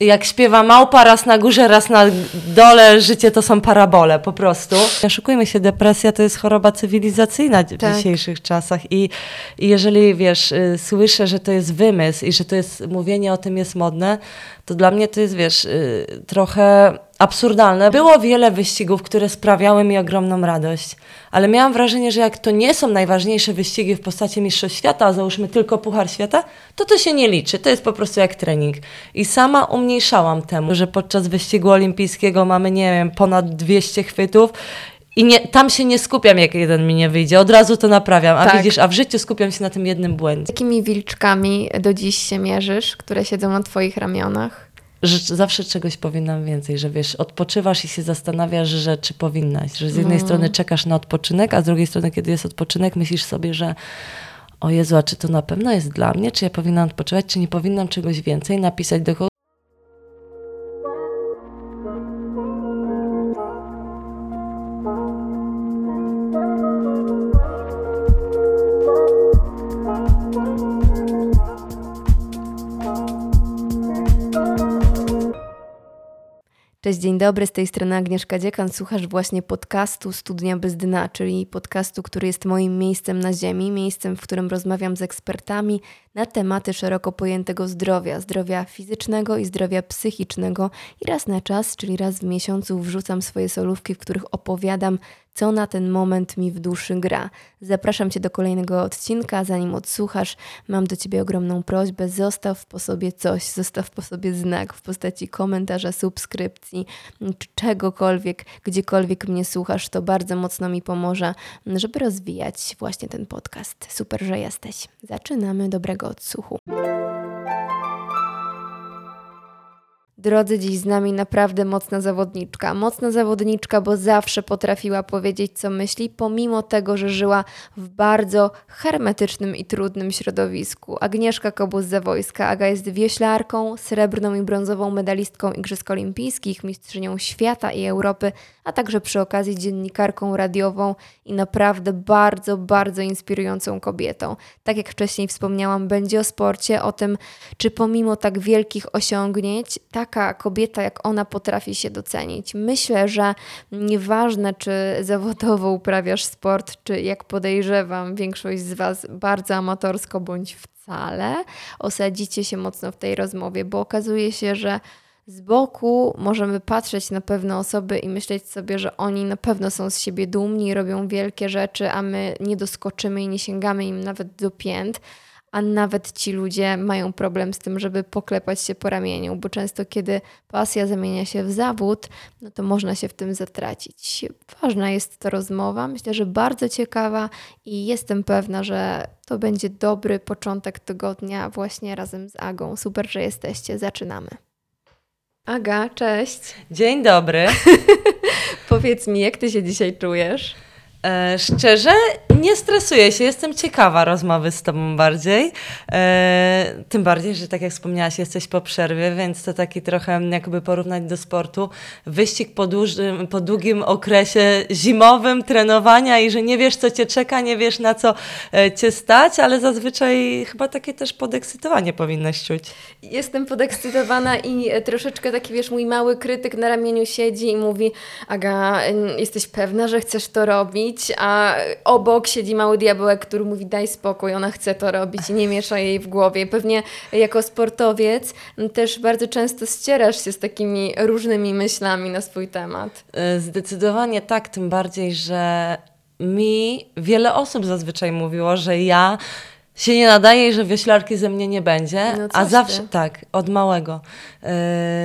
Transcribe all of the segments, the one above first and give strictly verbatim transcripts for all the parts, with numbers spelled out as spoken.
Jak śpiewa małpa, raz na górze, raz na dole, życie to są parabole, po prostu. Nie oszukujmy się, depresja to jest choroba cywilizacyjna w tak. dzisiejszych czasach i, i jeżeli, wiesz, y, słyszę, że to jest wymysł i że to jest, mówienie o tym jest modne, to dla mnie to jest, wiesz, y, trochę absurdalne. Było wiele wyścigów, które sprawiały mi ogromną radość, ale miałam wrażenie, że jak to nie są najważniejsze wyścigi w postaci Mistrzostw Świata, a załóżmy tylko Puchar Świata, to to się nie liczy, to jest po prostu jak trening. I sama umniejszałam temu, że podczas wyścigu olimpijskiego mamy, nie wiem, ponad dwieście chwytów i nie, tam się nie skupiam, jak jeden mi nie wyjdzie, od razu to naprawiam, a tak. widzisz, a w życiu skupiam się na tym jednym błędzie. Jakimi wilczkami do dziś się mierzysz, które siedzą na twoich ramionach? Że zawsze czegoś powinnam więcej, że wiesz, odpoczywasz i się zastanawiasz, że czy powinnaś, że z jednej mm. strony czekasz na odpoczynek, a z drugiej strony, kiedy jest odpoczynek, myślisz sobie, że o Jezu, a czy to na pewno jest dla mnie, czy ja powinnam odpoczywać, czy nie powinnam czegoś więcej napisać do kogoś. Cześć, dzień dobry, z tej strony Agnieszka Dziekan. Słuchasz właśnie podcastu Studnia Bez Dna, czyli podcastu, który jest moim miejscem na ziemi, miejscem, w którym rozmawiam z ekspertami na tematy szeroko pojętego zdrowia, zdrowia fizycznego i zdrowia psychicznego. I raz na czas, czyli raz w miesiącu, wrzucam swoje solówki, w których opowiadam, co na ten moment mi w duszy gra. Zapraszam Cię do kolejnego odcinka. Zanim odsłuchasz, mam do Ciebie ogromną prośbę. Zostaw po sobie coś, zostaw po sobie znak w postaci komentarza, subskrypcji, czy czegokolwiek, gdziekolwiek mnie słuchasz. To bardzo mocno mi pomoże, żeby rozwijać właśnie ten podcast. Super, że jesteś. Zaczynamy. Dobrego odsłuchu. Drodzy, dziś z nami naprawdę mocna zawodniczka. Mocna zawodniczka, bo zawsze potrafiła powiedzieć, co myśli, pomimo tego, że żyła w bardzo hermetycznym i trudnym środowisku. Agnieszka Kobus-Zawojska. Aga jest wioślarką, srebrną i brązową medalistką Igrzysk Olimpijskich, mistrzynią świata i Europy, a także przy okazji dziennikarką radiową i naprawdę bardzo, bardzo inspirującą kobietą. Tak jak wcześniej wspomniałam, będzie o sporcie, o tym, czy pomimo tak wielkich osiągnięć, tak taka kobieta jak ona potrafi się docenić. Myślę, że nieważne, czy zawodowo uprawiasz sport, czy jak podejrzewam, większość z Was bardzo amatorsko bądź wcale, osadzicie się mocno w tej rozmowie, bo okazuje się, że z boku możemy patrzeć na pewne osoby i myśleć sobie, że oni na pewno są z siebie dumni, robią wielkie rzeczy, a my nie doskoczymy i nie sięgamy im nawet do pięt. A nawet ci ludzie mają problem z tym, żeby poklepać się po ramieniu, bo często kiedy pasja zamienia się w zawód, no to można się w tym zatracić. Ważna jest to rozmowa, myślę, że bardzo ciekawa i jestem pewna, że to będzie dobry początek tygodnia właśnie razem z Agą. Super, że jesteście. Zaczynamy. Aga, cześć. Dzień dobry. Powiedz mi, jak ty się dzisiaj czujesz? E, szczerze, nie stresuję się, jestem ciekawa rozmowy z Tobą bardziej, e, tym bardziej, że tak jak wspomniałaś, jesteś po przerwie, więc to taki trochę jakby porównać do sportu, wyścig po, dłużym, po długim okresie zimowym trenowania i że nie wiesz, co Cię czeka, nie wiesz, na co Cię stać, ale zazwyczaj chyba takie też podekscytowanie powinnaś czuć. Jestem podekscytowana i troszeczkę taki, wiesz, mój mały krytyk na ramieniu siedzi i mówi: Aga, jesteś pewna, że chcesz to robić? A obok siedzi mały diabełek, który mówi: daj spokój, ona chce to robić i nie miesza jej w głowie. Pewnie jako sportowiec też bardzo często ścierasz się z takimi różnymi myślami na swój temat. Zdecydowanie tak, tym bardziej, że mi wiele osób zazwyczaj mówiło, że ja się nie nadaje i że wioślarki ze mnie nie będzie, no a zawsze ty. Tak, od małego. Yy,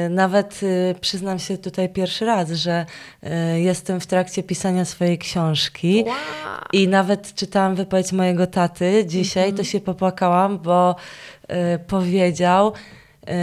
nawet yy, przyznam się tutaj pierwszy raz, że yy, jestem w trakcie pisania swojej książki wow. i nawet czytałam wypowiedź mojego taty dzisiaj, mm-hmm. to się popłakałam, bo yy, powiedział... Yy,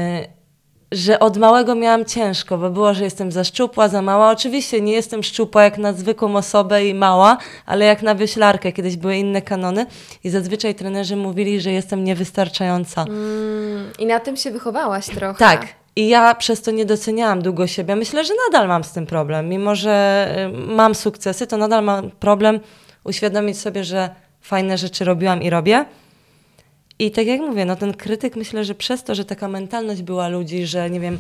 że od małego miałam ciężko, bo było, że jestem za szczupła, za mała. Oczywiście nie jestem szczupła jak na zwykłą osobę i mała, ale jak na wioślarkę. Kiedyś były inne kanony i zazwyczaj trenerzy mówili, że jestem niewystarczająca. Mm, I na tym się wychowałaś trochę. Tak. I ja przez to nie doceniałam długo siebie. Myślę, że nadal mam z tym problem. Mimo że mam sukcesy, to nadal mam problem uświadomić sobie, że fajne rzeczy robiłam i robię. I tak jak mówię, no ten krytyk, myślę, że przez to, że taka mentalność była ludzi, że nie wiem,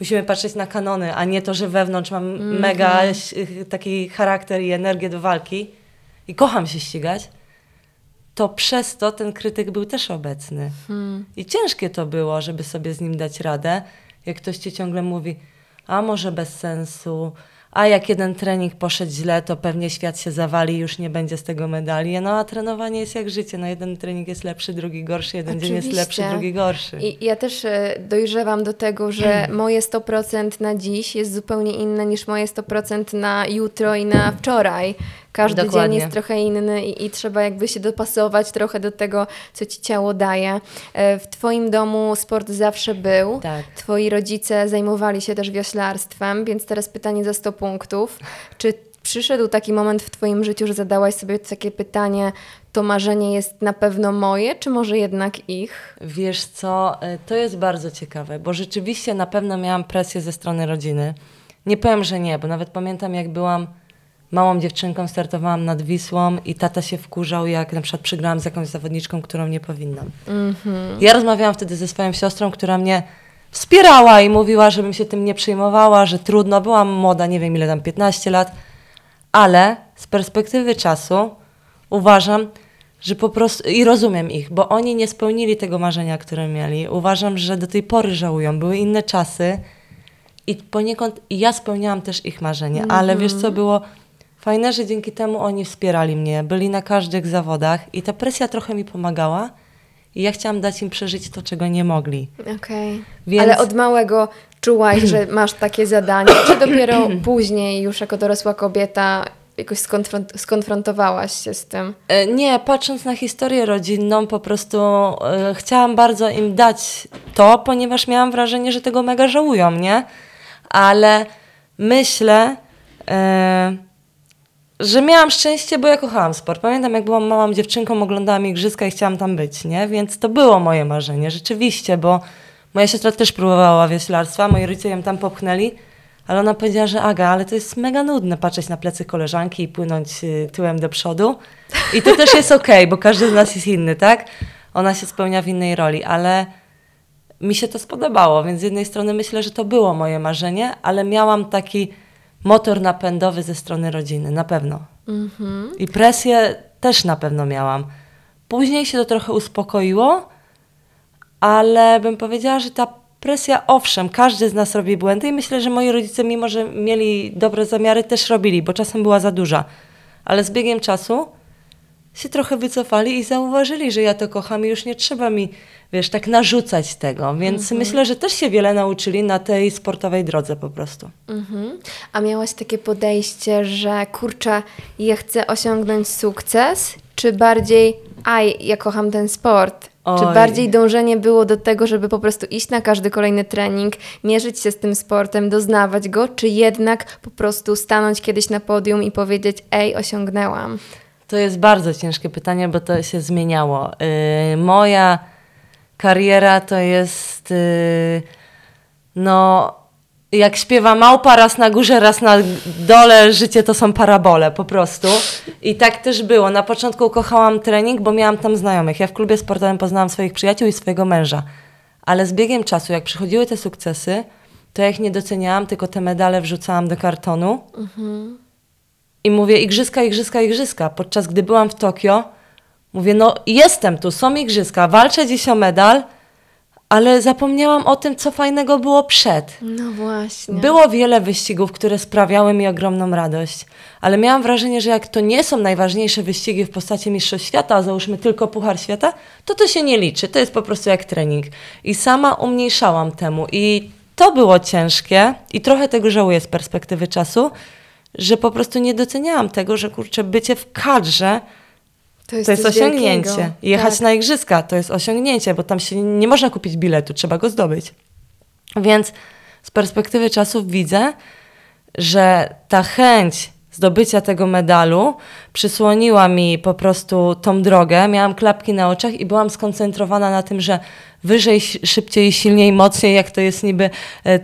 musimy patrzeć na kanony, a nie to, że wewnątrz mam mm-hmm. mega taki charakter i energię do walki i kocham się ścigać, to przez to ten krytyk był też obecny. Hmm. I ciężkie to było, żeby sobie z nim dać radę, jak ktoś ci ciągle mówi, a może bez sensu, a jak jeden trening poszedł źle, to pewnie świat się zawali, już nie będzie z tego medali. No a trenowanie jest jak życie. No jeden trening jest lepszy, drugi gorszy, jeden Oczywiście. dzień jest lepszy, drugi gorszy. I ja też dojrzewam do tego, że moje sto procent na dziś jest zupełnie inne niż moje sto procent na jutro i na wczoraj. Każdy Dokładnie. dzień jest trochę inny i, i trzeba jakby się dopasować trochę do tego, co ci ciało daje. W twoim domu sport zawsze był. Tak. Twoi rodzice zajmowali się też wioślarstwem, więc teraz pytanie za sto punktów. Czy przyszedł taki moment w twoim życiu, że zadałaś sobie takie pytanie, to marzenie jest na pewno moje, czy może jednak ich? Wiesz co, to jest bardzo ciekawe, bo rzeczywiście na pewno miałam presję ze strony rodziny. Nie powiem, że nie, bo nawet pamiętam, jak byłam małą dziewczynką, startowałam nad Wisłą i tata się wkurzał, jak na przykład przegrałam z jakąś zawodniczką, którą nie powinnam. Mm-hmm. Ja rozmawiałam wtedy ze swoją siostrą, która mnie wspierała i mówiła, żebym się tym nie przejmowała, że trudno. Byłam młoda, nie wiem ile tam, piętnaście lat, ale z perspektywy czasu uważam, że po prostu... I rozumiem ich, bo oni nie spełnili tego marzenia, które mieli. Uważam, że do tej pory żałują. Były inne czasy i poniekąd i ja spełniałam też ich marzenie, mm-hmm. ale wiesz co było... Fajne, że dzięki temu oni wspierali mnie, byli na każdych zawodach i ta presja trochę mi pomagała i ja chciałam dać im przeżyć to, czego nie mogli. Okej. Więc... Ale od małego czułaś, że masz takie zadanie, czy dopiero później już jako dorosła kobieta jakoś skonfront- skonfrontowałaś się z tym? Nie, patrząc na historię rodzinną, po prostu e, chciałam bardzo im dać to, ponieważ miałam wrażenie, że tego mega żałują, nie? Ale myślę... E, że miałam szczęście, bo ja kochałam sport. Pamiętam, jak byłam małą dziewczynką, oglądałam igrzyska i chciałam tam być, nie? Więc to było moje marzenie, rzeczywiście, bo moja siostra też próbowała wioślarstwa, moi rodzice ją tam popchnęli, ale ona powiedziała, że Aga, ale to jest mega nudne patrzeć na plecy koleżanki i płynąć tyłem do przodu. I to też jest okej, okay, bo każdy z nas jest inny, tak? Ona się spełnia w innej roli, ale mi się to spodobało, więc z jednej strony myślę, że to było moje marzenie, ale miałam taki... motor napędowy ze strony rodziny, na pewno. Mm-hmm. I presję też na pewno miałam. Później się to trochę uspokoiło, ale bym powiedziała, że ta presja, owszem, każdy z nas robi błędy i myślę, że moi rodzice, mimo że mieli dobre zamiary, też robili, bo czasem była za duża. Ale z biegiem czasu się trochę wycofali i zauważyli, że ja to kocham i już nie trzeba mi, wiesz, tak narzucać tego. Więc mm-hmm. myślę, że też się wiele nauczyli na tej sportowej drodze po prostu. Mm-hmm. A miałaś takie podejście, że kurczę, ja chcę osiągnąć sukces? Czy bardziej, aj, ja kocham ten sport? Oj. Czy bardziej dążenie było do tego, żeby po prostu iść na każdy kolejny trening, mierzyć się z tym sportem, doznawać go? Czy jednak po prostu stanąć kiedyś na podium i powiedzieć, ej, osiągnęłam? To jest bardzo ciężkie pytanie, bo to się zmieniało. Yy, moja kariera to jest, yy, no, jak śpiewa małpa, raz na górze, raz na dole, życie to są parabole po prostu. I tak też było. Na początku kochałam trening, bo miałam tam znajomych. Ja w klubie sportowym poznałam swoich przyjaciół i swojego męża. Ale z biegiem czasu, jak przychodziły te sukcesy, to ja ich nie doceniałam, tylko te medale wrzucałam do kartonu. Mhm. I mówię igrzyska, igrzyska, igrzyska. Podczas gdy byłam w Tokio, mówię, no jestem tu, są igrzyska, walczę dziś o medal, ale zapomniałam o tym, co fajnego było przed. No właśnie. Było wiele wyścigów, które sprawiały mi ogromną radość, ale miałam wrażenie, że jak to nie są najważniejsze wyścigi w postaci Mistrzostw Świata, a załóżmy tylko Puchar Świata, to to się nie liczy, to jest po prostu jak trening. I sama umniejszałam temu i to było ciężkie i trochę tego żałuję z perspektywy czasu, że po prostu nie doceniałam tego, że kurczę, bycie w kadrze to jest, to jest osiągnięcie. Wielkiego. Jechać tak. na igrzyska to jest osiągnięcie, bo tam się nie można kupić biletu, trzeba go zdobyć. Więc z perspektywy czasu widzę, że ta chęć zdobycia tego medalu przysłoniła mi po prostu tą drogę. Miałam klapki na oczach i byłam skoncentrowana na tym, że wyżej, szybciej, silniej, mocniej, jak to jest niby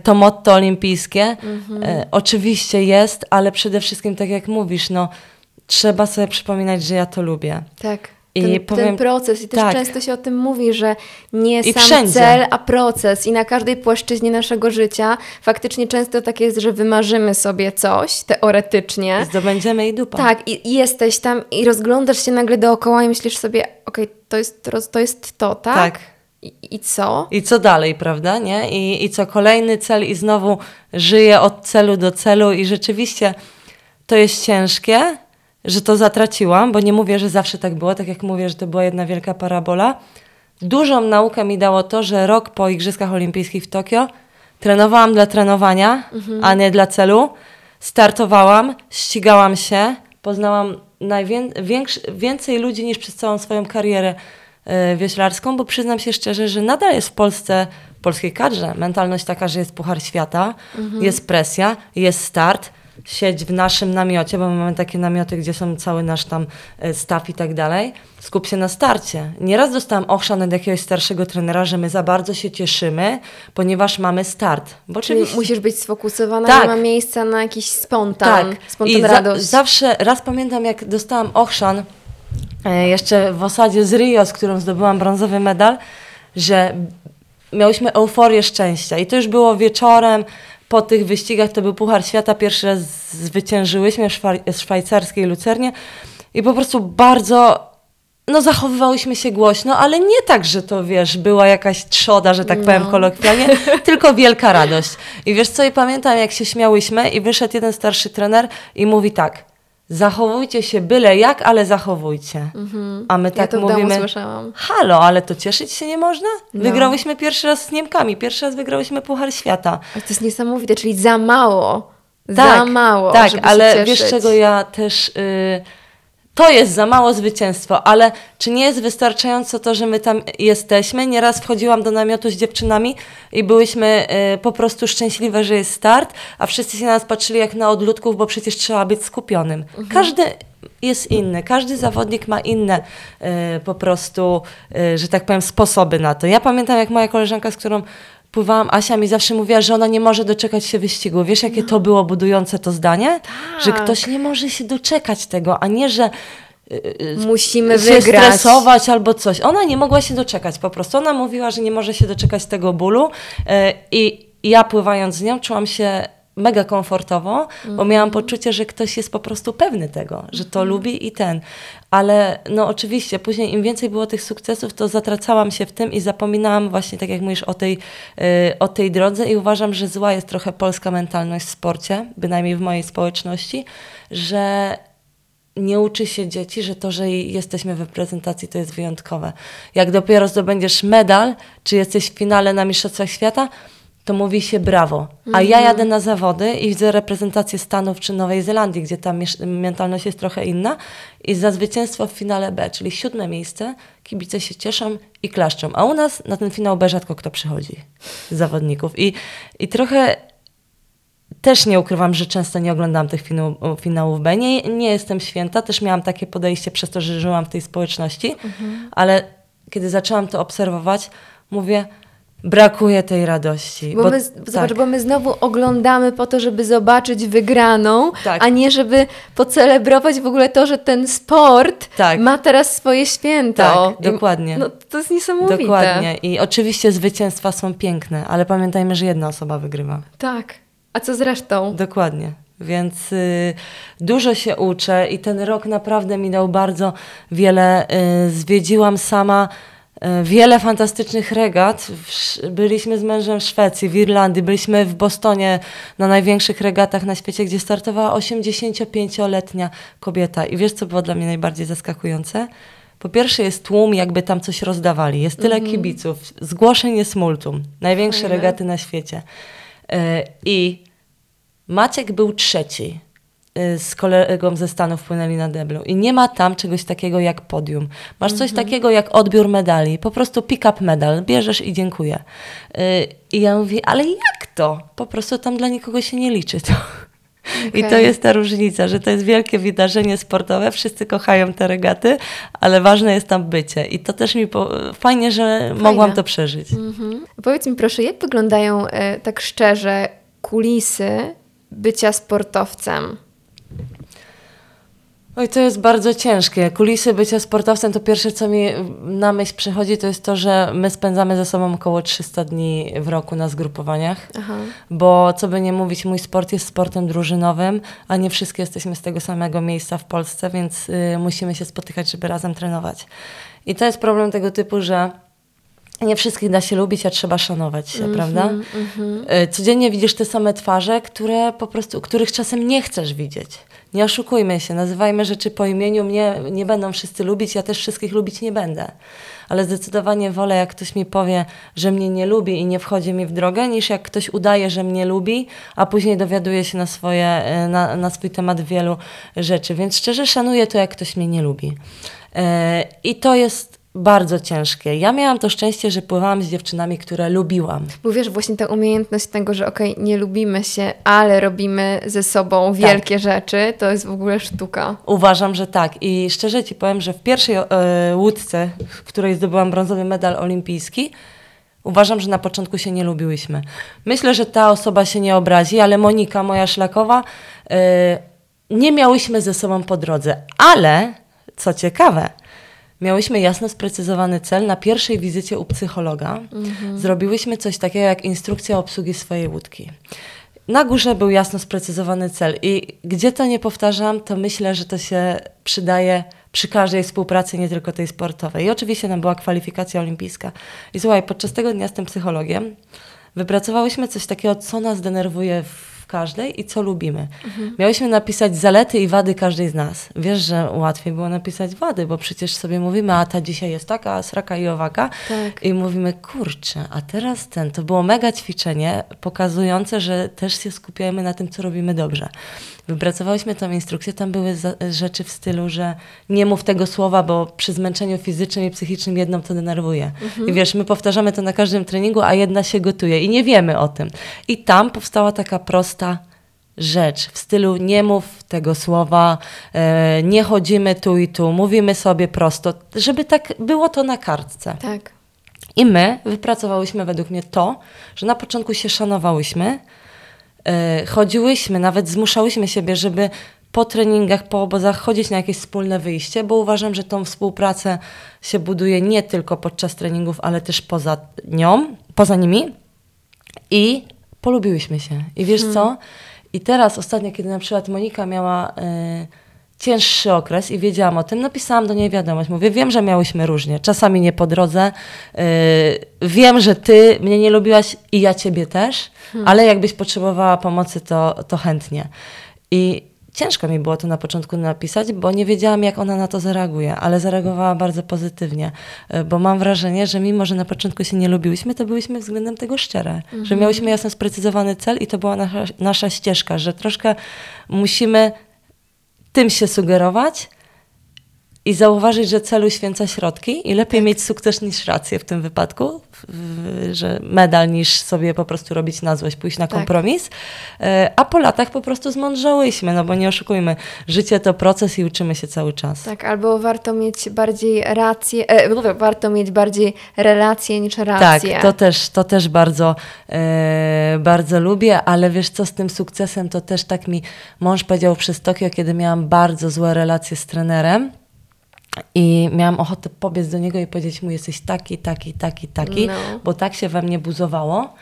to motto olimpijskie. Mhm. E, oczywiście jest, ale przede wszystkim, tak jak mówisz, no, trzeba sobie przypominać, że ja to lubię. Tak. Ten, I powiem, ten proces i też tak. Często się o tym mówi, że nie I sam wszędzie. cel, a proces i na każdej płaszczyźnie naszego życia faktycznie często tak jest, że wymarzymy sobie coś teoretycznie. Zdobędziemy i dupa. Tak, i, i jesteś tam i rozglądasz się nagle dookoła i myślisz sobie, okej, okay, to, jest, to jest to, tak? Tak. I, I co? I co dalej, prawda? Nie? I, I co kolejny cel i znowu żyję od celu do celu i rzeczywiście to jest ciężkie, że to zatraciłam, bo nie mówię, że zawsze tak było, tak jak mówię, że to była jedna wielka parabola. Dużą naukę mi dało to, że rok po Igrzyskach Olimpijskich w Tokio trenowałam dla trenowania, mhm. a nie dla celu. Startowałam, ścigałam się, poznałam najwię- większy, więcej ludzi niż przez całą swoją karierę yy, wioślarską, bo przyznam się szczerze, że nadal jest w Polsce, w polskiej kadrze, mentalność taka, że jest Puchar Świata, mhm. jest presja, jest start, siedź w naszym namiocie, bo mamy takie namioty, gdzie są cały nasz tam staff i tak dalej, skup się na starcie. Nieraz dostałam ochrzan od jakiegoś starszego trenera, że my za bardzo się cieszymy, ponieważ mamy start. Bo oczywiście... Musisz być sfokusowana, tak. Nie ma miejsca na jakiś spontan, tak. spontan I radość. Za- zawsze, raz pamiętam, jak dostałam ochrzan e, jeszcze w osadzie z Rio, z którą zdobyłam brązowy medal, że miałyśmy euforię szczęścia i to już było wieczorem. Po tych wyścigach to był Puchar Świata, pierwszy raz zwyciężyłyśmy w szwa- szwajcarskiej Lucernie i po prostu bardzo no, zachowywałyśmy się głośno, ale nie tak, że to wiesz, była jakaś trzoda, że tak no. powiem kolokwialnie, tylko wielka radość. I wiesz co, i pamiętam jak się śmiałyśmy i wyszedł jeden starszy trener i mówi tak, zachowujcie się byle jak, ale zachowujcie. Mhm. A my tak ja mówimy, halo, ale to cieszyć się nie można? No. Wygrałyśmy pierwszy raz z Niemkami, pierwszy raz wygrałyśmy Puchar Świata. A to jest niesamowite, czyli za mało. Tak, za mało, tak, żeby ale się cieszyć. Wiesz czego ja też... Yy, to jest za mało zwycięstwo, ale czy nie jest wystarczająco to, że my tam jesteśmy? Nieraz wchodziłam do namiotu z dziewczynami i byłyśmy y, po prostu szczęśliwe, że jest start, a wszyscy się na nas patrzyli jak na odludków, bo przecież trzeba być skupionym. Mhm. Każdy jest inny, każdy zawodnik ma inne y, po prostu, y, że tak powiem, sposoby na to. Ja pamiętam, jak moja koleżanka, z którą pływałam, Asia mi zawsze mówiła, że ona nie może doczekać się wyścigu. Wiesz, jakie no. to było budujące to zdanie? Tak. Że ktoś nie może się doczekać tego, a nie, że yy, musimy się wygrać. Stresować albo coś. Ona nie mogła się doczekać po prostu. Ona mówiła, że nie może się doczekać tego bólu yy, i ja pływając z nią czułam się mega komfortowo, mm. bo miałam poczucie, że ktoś jest po prostu pewny tego, że to mm. lubi i ten. Ale no oczywiście później im więcej było tych sukcesów, to zatracałam się w tym i zapominałam właśnie, tak jak mówisz, o tej, yy, o tej drodze i uważam, że zła jest trochę polska mentalność w sporcie, bynajmniej w mojej społeczności, że nie uczy się dzieci, że to, że jesteśmy w reprezentacji, to jest wyjątkowe. Jak dopiero zdobędziesz medal, czy jesteś w finale na Mistrzostwach Świata, to mówi się brawo. A ja jadę na zawody i widzę reprezentację Stanów czy Nowej Zelandii, gdzie ta mentalność jest trochę inna i za zwycięstwo w finale B, czyli siódme miejsce, kibice się cieszą i klaszczą. A u nas na ten finał B rzadko kto przychodzi z zawodników. I, i trochę też nie ukrywam, że często nie oglądam tych finał, finałów B. Nie, nie jestem święta, też miałam takie podejście przez to, że żyłam w tej społeczności, mhm. ale kiedy zaczęłam to obserwować, mówię... Brakuje tej radości. Bo, bo, my, tak. zobacz, bo my znowu oglądamy po to, żeby zobaczyć wygraną, tak. a nie żeby pocelebrować w ogóle to, że ten sport tak. ma teraz swoje święto. Tak, dokładnie. I, no, to jest niesamowite. Dokładnie. I oczywiście zwycięstwa są piękne, ale pamiętajmy, że jedna osoba wygrywa. Tak. A co z resztą? Dokładnie. Więc y, dużo się uczę i ten rok naprawdę mi dał bardzo wiele. Y, zwiedziłam sama wiele fantastycznych regat. Byliśmy z mężem w Szwecji, w Irlandii, byliśmy w Bostonie na największych regatach na świecie, gdzie startowała osiemdziesięciopięcioletnia kobieta. I wiesz, co było dla mnie najbardziej zaskakujące? Po pierwsze jest tłum, jakby tam coś rozdawali. Jest tyle mm-hmm. kibiców. Zgłoszeń jest multum. Największe Fajne. regaty na świecie. I Maciek był trzeci. Z kolegą ze Stanów płynęli na deblu i nie ma tam czegoś takiego jak podium. Masz coś mm-hmm. takiego jak odbiór medali, po prostu pick up medal, bierzesz i dziękuję. Yy, I ja mówię, ale jak to? Po prostu tam dla nikogo się nie liczy to. Okay. I to jest ta różnica, że to jest wielkie wydarzenie sportowe, wszyscy kochają te regaty, ale ważne jest tam bycie. I to też mi po... fajnie, że Fajne. mogłam to przeżyć. Mm-hmm. Powiedz mi proszę, jak wyglądają e, tak szczerze kulisy bycia sportowcem? Oj, to jest bardzo ciężkie. Kulisy bycia sportowcem, to pierwsze, co mi na myśl przychodzi, to jest to, że my spędzamy ze sobą około trzysta dni w roku na zgrupowaniach, Aha. bo co by nie mówić, mój sport jest sportem drużynowym, a nie wszystkie jesteśmy z tego samego miejsca w Polsce, więc y, musimy się spotykać, żeby razem trenować. I to jest problem tego typu, że nie wszystkich da się lubić, a trzeba szanować się, mm-hmm, prawda? Mm-hmm. Codziennie widzisz te same twarze, które po prostu, których czasem nie chcesz widzieć. Nie oszukujmy się, nazywajmy rzeczy po imieniu. Mnie nie będą wszyscy lubić, ja też wszystkich lubić nie będę. Ale zdecydowanie wolę, jak ktoś mi powie, że mnie nie lubi i nie wchodzi mi w drogę, niż jak ktoś udaje, że mnie lubi, a później dowiaduje się na, swoje, na, na swój temat wielu rzeczy. Więc szczerze szanuję to, jak ktoś mnie nie lubi. Yy, I to jest bardzo ciężkie. Ja miałam to szczęście, że pływałam z dziewczynami, które lubiłam. Bo wiesz, właśnie ta umiejętność tego, że okej, okay, nie lubimy się, ale robimy ze sobą wielkie tak. rzeczy, to jest w ogóle sztuka. Uważam, że tak. I szczerze ci powiem, że w pierwszej e, łódce, w której zdobyłam brązowy medal olimpijski, uważam, że na początku się nie lubiłyśmy. Myślę, że ta osoba się nie obrazi, ale Monika, moja szlakowa, e, nie miałyśmy ze sobą po drodze. Ale, co ciekawe, miałyśmy jasno sprecyzowany cel. Na pierwszej wizycie u psychologa mhm. zrobiłyśmy coś takiego jak instrukcja obsługi swojej łódki. Na górze był jasno sprecyzowany cel i gdzie to nie powtarzam, to myślę, że to się przydaje przy każdej współpracy, nie tylko tej sportowej. I oczywiście nam była kwalifikacja olimpijska. I słuchaj, podczas tego dnia z tym psychologiem wypracowałyśmy coś takiego, co nas denerwuje w każdej i co lubimy. Mhm. Miałyśmy napisać zalety i wady każdej z nas. Wiesz, że łatwiej było napisać wady, bo przecież sobie mówimy, a ta dzisiaj jest taka, a sraka i owaka. Tak. I mówimy, kurczę, a teraz ten. To było mega ćwiczenie pokazujące, że też się skupiamy na tym, co robimy dobrze. Wypracowałyśmy tą instrukcję, tam były za- rzeczy w stylu, że nie mów tego słowa, bo przy zmęczeniu fizycznym i psychicznym jedną to denerwuje. Mhm. I wiesz, my powtarzamy to na każdym treningu, a jedna się gotuje i nie wiemy o tym. I tam powstała taka prosta ta rzecz w stylu nie mów tego słowa, e, nie chodzimy tu i tu, mówimy sobie prosto, żeby tak było to na kartce. Tak. I my wypracowałyśmy według mnie to, że na początku się szanowałyśmy, e, chodziłyśmy, nawet zmuszałyśmy siebie, żeby po treningach, po obozach chodzić na jakieś wspólne wyjście, bo uważam, że tą współpracę się buduje nie tylko podczas treningów, ale też poza nią, poza nimi i polubiłyśmy się. I wiesz hmm. co? I teraz ostatnio, kiedy na przykład Monika miała y, cięższy okres i wiedziałam o tym, napisałam do niej wiadomość. Mówię, wiem, że miałyśmy różnie. Czasami nie po drodze. Y, wiem, że ty mnie nie lubiłaś i ja ciebie też, hmm. ale jakbyś potrzebowała pomocy, to, to chętnie. I ciężko mi było to na początku napisać, bo nie wiedziałam, jak ona na to zareaguje, ale zareagowała bardzo pozytywnie, bo mam wrażenie, że mimo, że na początku się nie lubiłyśmy, to byłyśmy względem tego szczere, mhm. że miałyśmy jasno sprecyzowany cel i to była nasza, nasza ścieżka, że troszkę musimy tym się sugerować i zauważyć, że celu święca środki i lepiej mieć sukces niż rację w tym wypadku, że medal niż sobie po prostu robić na złość, pójść na kompromis. Tak. A po latach po prostu zmądrzałyśmy, no bo nie oszukujmy, życie to proces i uczymy się cały czas. Tak, albo warto mieć bardziej rację, e, warto mieć bardziej relacje niż rację. Tak, to też, to też bardzo, e, bardzo lubię, ale wiesz co, z tym sukcesem to też tak mi mąż powiedział przez Tokio, kiedy miałam bardzo złe relacje z trenerem, i miałam ochotę pobiec do niego i powiedzieć mu, jesteś taki, taki, taki, taki, no. bo tak się we mnie buzowało.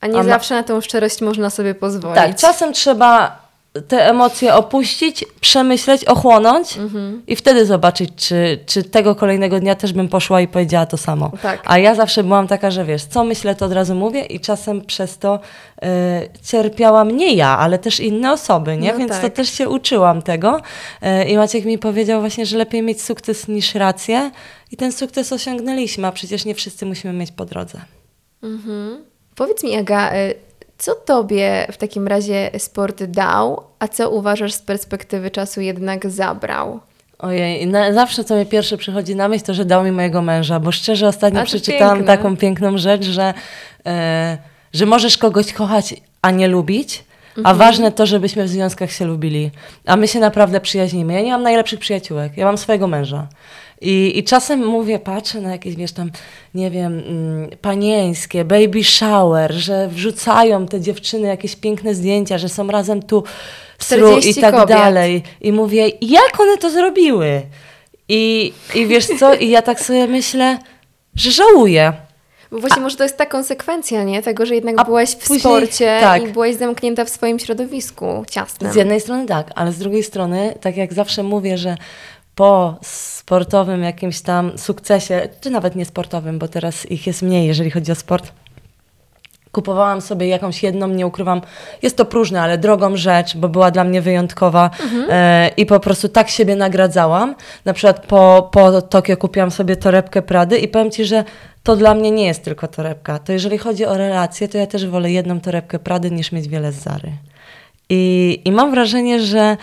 A nie A ma... zawsze na tą szczerość można sobie pozwolić. Tak, czasem trzeba te emocje opuścić, przemyśleć, ochłonąć mhm. i wtedy zobaczyć, czy, czy tego kolejnego dnia też bym poszła i powiedziała to samo. Tak. A ja zawsze byłam taka, że wiesz, co myślę, to od razu mówię i czasem przez to y, cierpiałam nie ja, ale też inne osoby, nie? No więc tak. to też się uczyłam tego y, i Maciek mi powiedział właśnie, że lepiej mieć sukces niż rację i ten sukces osiągnęliśmy, a przecież nie wszyscy musimy mieć po drodze. Mhm. Powiedz mi, Aga, y- co tobie w takim razie sport dał, a co uważasz z perspektywy czasu jednak zabrał? Ojej, na, zawsze co mi pierwsze przychodzi na myśl, to że dał mi mojego męża, bo szczerze ostatnio a przeczytałam piękne. taką piękną rzecz, że, e, że możesz kogoś kochać, a nie lubić, a ważne to, żebyśmy w związkach się lubili. A my się naprawdę przyjaźnimy. Ja nie mam najlepszych przyjaciółek, ja mam swojego męża. I, i czasem mówię, patrzę na jakieś, wiesz, tam, nie wiem, panieńskie, baby shower, że wrzucają te dziewczyny jakieś piękne zdjęcia, że są razem tu, psru i tak kobiet. Dalej. I mówię, jak one to zrobiły? I, i wiesz co, i ja tak sobie myślę, że żałuję. Bo właśnie a, może to jest ta konsekwencja, nie? Tego, że jednak byłaś w później, sporcie tak. i byłaś zamknięta w swoim środowisku ciasnym. Z jednej strony tak, ale z drugiej strony, tak jak zawsze mówię, że po sportowym jakimś tam sukcesie, czy nawet niesportowym, bo teraz ich jest mniej, jeżeli chodzi o sport, kupowałam sobie jakąś jedną, nie ukrywam, jest to próżne, ale drogą rzecz, bo była dla mnie wyjątkowa mhm. e, i po prostu tak siebie nagradzałam. Na przykład po, po Tokio kupiłam sobie torebkę Prady i powiem Ci, że to dla mnie nie jest tylko torebka. To jeżeli chodzi o relacje, to ja też wolę jedną torebkę Prady niż mieć wiele z Zary. I, i mam wrażenie, że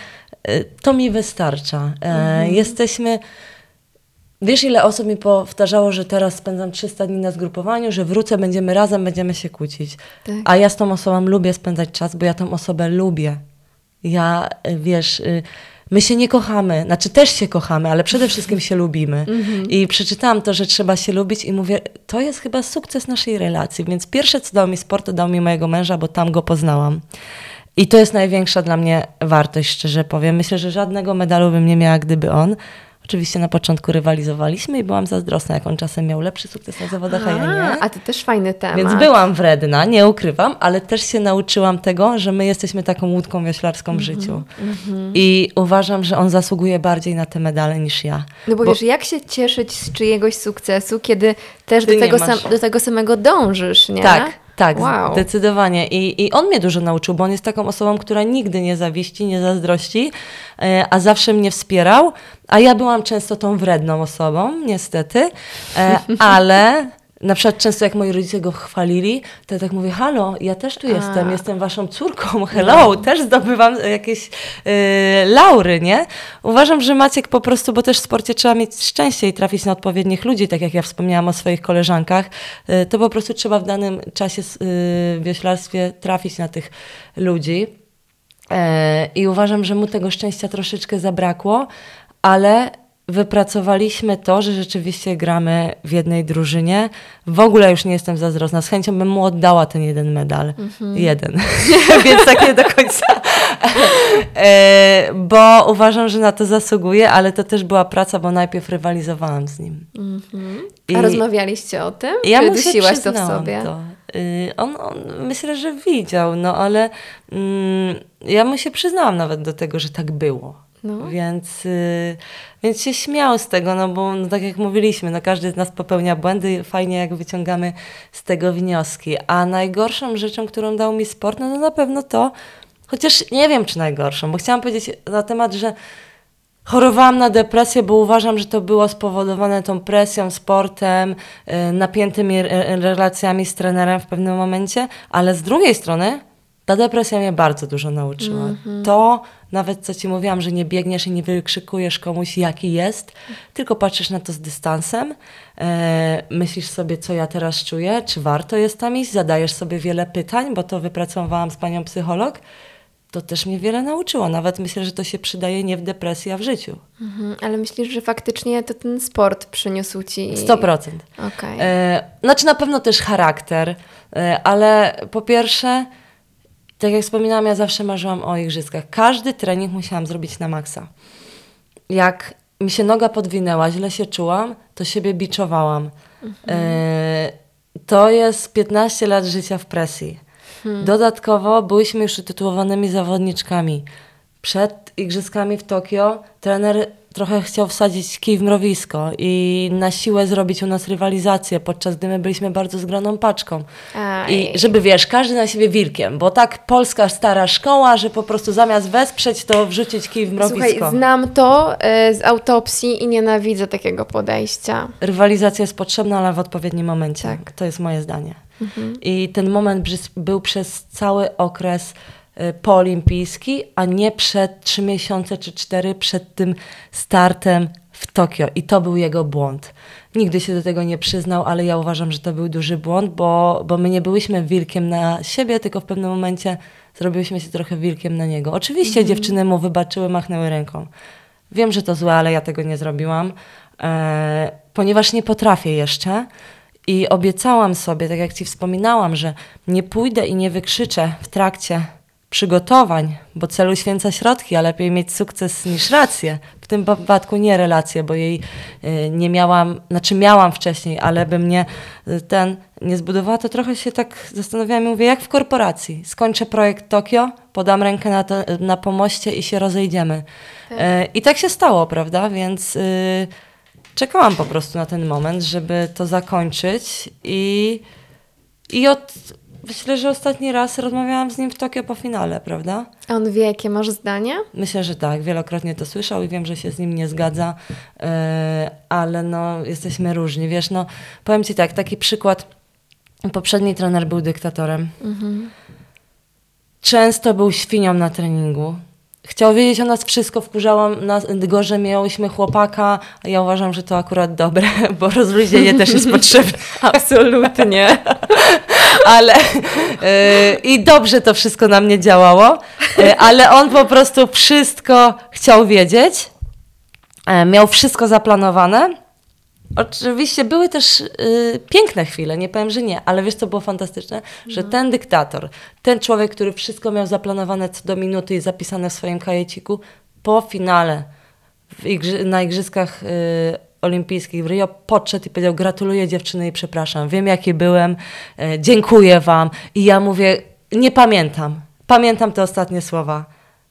to mi wystarcza. E, mhm. Jesteśmy... Wiesz, ile osób mi powtarzało, że teraz spędzam trzysta dni na zgrupowaniu, że wrócę, będziemy razem, będziemy się kłócić. Tak. A ja z tą osobą lubię spędzać czas, bo ja tą osobę lubię. Ja, wiesz, my się nie kochamy. Znaczy też się kochamy, ale przede wszystkim się lubimy. Mm-hmm. I przeczytałam to, że trzeba się lubić i mówię, to jest chyba sukces naszej relacji. Więc pierwsze, co dał mi sport, to dał mi mojego męża, bo tam go poznałam. I to jest największa dla mnie wartość, szczerze powiem. Myślę, że żadnego medalu bym nie miała, gdyby on... Oczywiście na początku rywalizowaliśmy i byłam zazdrosna, jak on czasem miał lepszy sukces na zawodach, a ja nie. A to też fajny temat. Więc byłam wredna, nie ukrywam, ale też się nauczyłam tego, że my jesteśmy taką łódką wioślarską w życiu. Mm-hmm. I uważam, że on zasługuje bardziej na te medale niż ja. No bo, bo wiesz, jak się cieszyć z czyjegoś sukcesu, kiedy też do tego, sam, do tego samego dążysz, nie? Tak. Tak, wow. Zdecydowanie. I, I on mnie dużo nauczył, bo on jest taką osobą, która nigdy nie zawiści, nie zazdrości, e, a zawsze mnie wspierał, a ja byłam często tą wredną osobą, niestety, e, ale na przykład często jak moi rodzice go chwalili, to ja tak mówię, halo, ja też tu jestem, a. jestem waszą córką, hello, no. Też zdobywam jakieś e, laury, nie? Uważam, że Maciek po prostu, bo też w sporcie trzeba mieć szczęście i trafić na odpowiednich ludzi, tak jak ja wspomniałam o swoich koleżankach, e, to po prostu trzeba w danym czasie e, w wioślarstwie trafić na tych ludzi e, i uważam, że mu tego szczęścia troszeczkę zabrakło, ale... Wypracowaliśmy to, że rzeczywiście gramy w jednej drużynie. W ogóle już nie jestem zazdrosna. Z chęcią bym mu oddała ten jeden medal. Mm-hmm. Jeden. Więc tak nie do końca. e, bo uważam, że na to zasługuje, ale to też była praca, bo najpierw rywalizowałam z nim. Mm-hmm. I... A rozmawialiście o tym? Ja Czy dusiłaś to w sobie? To. On, on myślę, że widział, no ale mm, ja mu się przyznałam nawet do tego, że tak było. No. Więc, y, więc się śmiał z tego, no bo no, tak jak mówiliśmy, no, każdy z nas popełnia błędy, fajnie jak wyciągamy z tego wnioski. A najgorszą rzeczą, którą dał mi sport, no to na pewno to, chociaż nie wiem czy najgorszą, bo chciałam powiedzieć na temat, że chorowałam na depresję, bo uważam, że to było spowodowane tą presją, sportem, y, napiętymi re- relacjami z trenerem w pewnym momencie, ale z drugiej strony ta depresja mnie bardzo dużo nauczyła. Mm-hmm. To nawet, co ci mówiłam, że nie biegniesz i nie wykrzykujesz komuś, jaki jest, tylko patrzysz na to z dystansem, e, myślisz sobie, co ja teraz czuję, czy warto jest tam iść, zadajesz sobie wiele pytań, bo to wypracowałam z panią psycholog. To też mnie wiele nauczyło. Nawet myślę, że to się przydaje nie w depresji, a w życiu. Mhm, ale myślisz, że faktycznie to ten sport przyniósł ci... sto procent. Okay. E, znaczy na pewno też charakter, e, ale po pierwsze... Tak jak wspominałam, ja zawsze marzyłam o igrzyskach. Każdy trening musiałam zrobić na maksa. Jak mi się noga podwinęła, źle się czułam, to siebie biczowałam. Mhm. Yy, to jest piętnaście lat życia w presji. Mhm. Dodatkowo byliśmy już utytułowanymi zawodniczkami. Przed igrzyskami w Tokio trener trochę chciał wsadzić kij w mrowisko i na siłę zrobić u nas rywalizację, podczas gdy my byliśmy bardzo zgraną paczką. Aj. I żeby, wiesz, każdy na siebie wilkiem, bo tak polska stara szkoła, że po prostu zamiast wesprzeć, to wrzucić kij w mrowisko. Słuchaj, znam to y, z autopsji i nienawidzę takiego podejścia. Rywalizacja jest potrzebna, ale w odpowiednim momencie. Tak. To jest moje zdanie. Mhm. I ten moment był przez cały okres poolimpijski, a nie przed trzy miesiące czy cztery przed tym startem w Tokio i to był jego błąd. Nigdy się do tego nie przyznał, ale ja uważam, że to był duży błąd, bo, bo my nie byliśmy wilkiem na siebie, tylko w pewnym momencie zrobiłyśmy się trochę wilkiem na niego. Oczywiście mm-hmm. dziewczyny mu wybaczyły, machnęły ręką. Wiem, że to złe, ale ja tego nie zrobiłam, e, ponieważ nie potrafię jeszcze i obiecałam sobie, tak jak ci wspominałam, że nie pójdę i nie wykrzyczę w trakcie przygotowań, bo cel uświęca środki, a lepiej mieć sukces niż rację. W tym wypadku nie relację, bo jej nie miałam, znaczy miałam wcześniej, ale by mnie ten nie zbudowała, to trochę się tak zastanawiałam i mówię, jak w korporacji. Skończę projekt Tokio, podam rękę na, to, na pomoście i się rozejdziemy. Tak. I tak się stało, prawda? Więc yy, czekałam po prostu na ten moment, żeby to zakończyć i, i od... Myślę, że ostatni raz rozmawiałam z nim w Tokio po finale, prawda? A on wie, jakie masz zdanie? Myślę, że tak. Wielokrotnie to słyszał i wiem, że się z nim nie zgadza, yy, ale no, jesteśmy różni. Wiesz, no, powiem ci tak, taki przykład. Poprzedni trener był dyktatorem. Mhm. Często był świnią na treningu. Chciał wiedzieć o nas wszystko, wkurzało nas, gorze miałyśmy chłopaka, a ja uważam, że to akurat dobre, bo rozluźnienie też jest potrzebne. Absolutnie. Ale yy, i dobrze to wszystko na mnie działało, yy, ale on po prostu wszystko chciał wiedzieć, yy, miał wszystko zaplanowane. Oczywiście były też yy, piękne chwile, nie powiem, że nie, ale wiesz, co było fantastyczne? No. Że ten dyktator, ten człowiek, który wszystko miał zaplanowane co do minuty i zapisane w swoim kajeciku, po finale w igrzy- na Igrzyskach yy, Olimpijskich w Rio podszedł i powiedział: gratuluję dziewczyny i przepraszam, wiem jaki byłem, yy, dziękuję wam. I ja mówię, nie pamiętam, pamiętam te ostatnie słowa.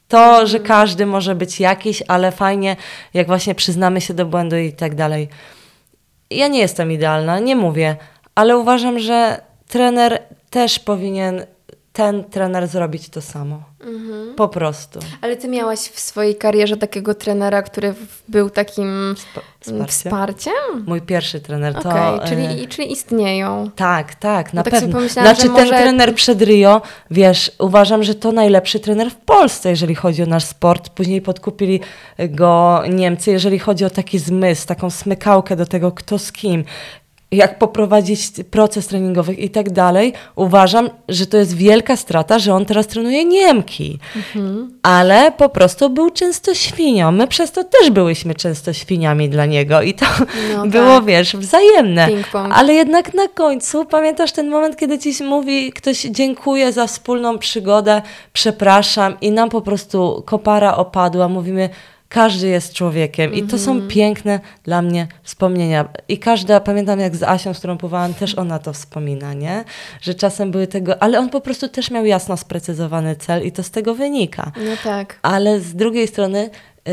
To, że każdy może być jakiś, ale fajnie, jak właśnie przyznamy się do błędu i tak dalej. Ja nie jestem idealna, nie mówię, ale uważam, że trener też powinien, ten trener zrobić to samo. Mhm. Po prostu. Ale ty miałaś w swojej karierze takiego trenera, który był takim Sp- wsparciem? Mój pierwszy trener to... Okej, okay, czyli, czyli istnieją. Tak, tak, na tak pewno. Znaczy ten może... trener przed Rio, wiesz, uważam, że to najlepszy trener w Polsce, jeżeli chodzi o nasz sport. Później podkupili go Niemcy, jeżeli chodzi o taki zmysł, taką smykałkę do tego, kto z kim, jak poprowadzić proces treningowy i tak dalej. Uważam, że to jest wielka strata, że on teraz trenuje Niemki. Mhm. Ale po prostu był często świnią. My przez to też byłyśmy często świniami dla niego i to no było, tak. wiesz, wzajemne. Ping-pong. Ale jednak na końcu, pamiętasz ten moment, kiedy ci mówi ktoś: dziękuję za wspólną przygodę, przepraszam, i nam po prostu kopara opadła, mówimy: każdy jest człowiekiem i to są piękne dla mnie wspomnienia. I każda, pamiętam jak z Asią, z którą pływałam, też ona to wspomina, nie? Że czasem były tego, ale on po prostu też miał jasno sprecyzowany cel i to z tego wynika. No tak. Ale z drugiej strony yy,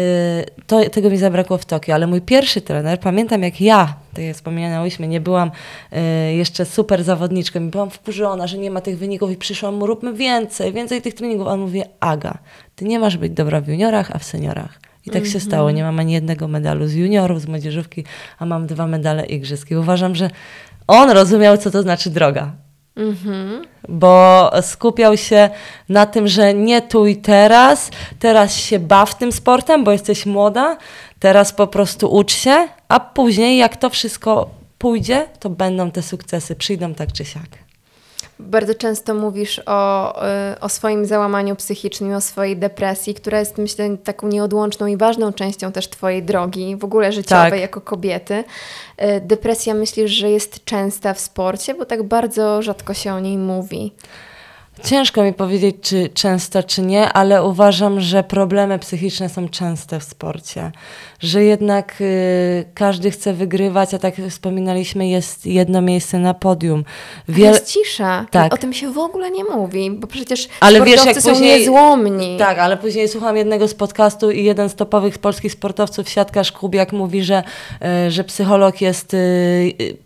to, tego mi zabrakło w Tokio, ale mój pierwszy trener, pamiętam jak ja, tak jak wspominałyśmy, nie byłam yy, jeszcze super zawodniczką i byłam wkurzona, że nie ma tych wyników i przyszłam mu: róbmy więcej, więcej tych treningów. A on mówi: Aga, ty nie masz być dobra w juniorach, a w seniorach. I tak mm-hmm. się stało. Nie mam ani jednego medalu z juniorów, z młodzieżówki, a mam dwa medale igrzysk. I uważam, że on rozumiał, co to znaczy droga. Mm-hmm. Bo skupiał się na tym, że nie tu i teraz, teraz się baw tym sportem, bo jesteś młoda, teraz po prostu ucz się, a później jak to wszystko pójdzie, to będą te sukcesy, przyjdą tak czy siak. Bardzo często mówisz o, o swoim załamaniu psychicznym, o swojej depresji, która jest, myślę, taką nieodłączną i ważną częścią też twojej drogi, w ogóle życiowej, tak. jako kobiety. Depresja, myślisz, że jest częsta w sporcie, bo tak bardzo rzadko się o niej mówi? Ciężko mi powiedzieć, czy często, czy nie, ale uważam, że problemy psychiczne są częste w sporcie. Że jednak y, każdy chce wygrywać, a tak jak wspominaliśmy, jest jedno miejsce na podium. Wiel... Ale jest cisza. Tak. O tym się w ogóle nie mówi, bo przecież ale sportowcy wiesz, jak są później... niezłomni. Tak, ale później słucham jednego z podcastu i jeden z topowych polskich sportowców, siatkarz Kubiak, mówi, że, y, że psycholog jest... Y, y,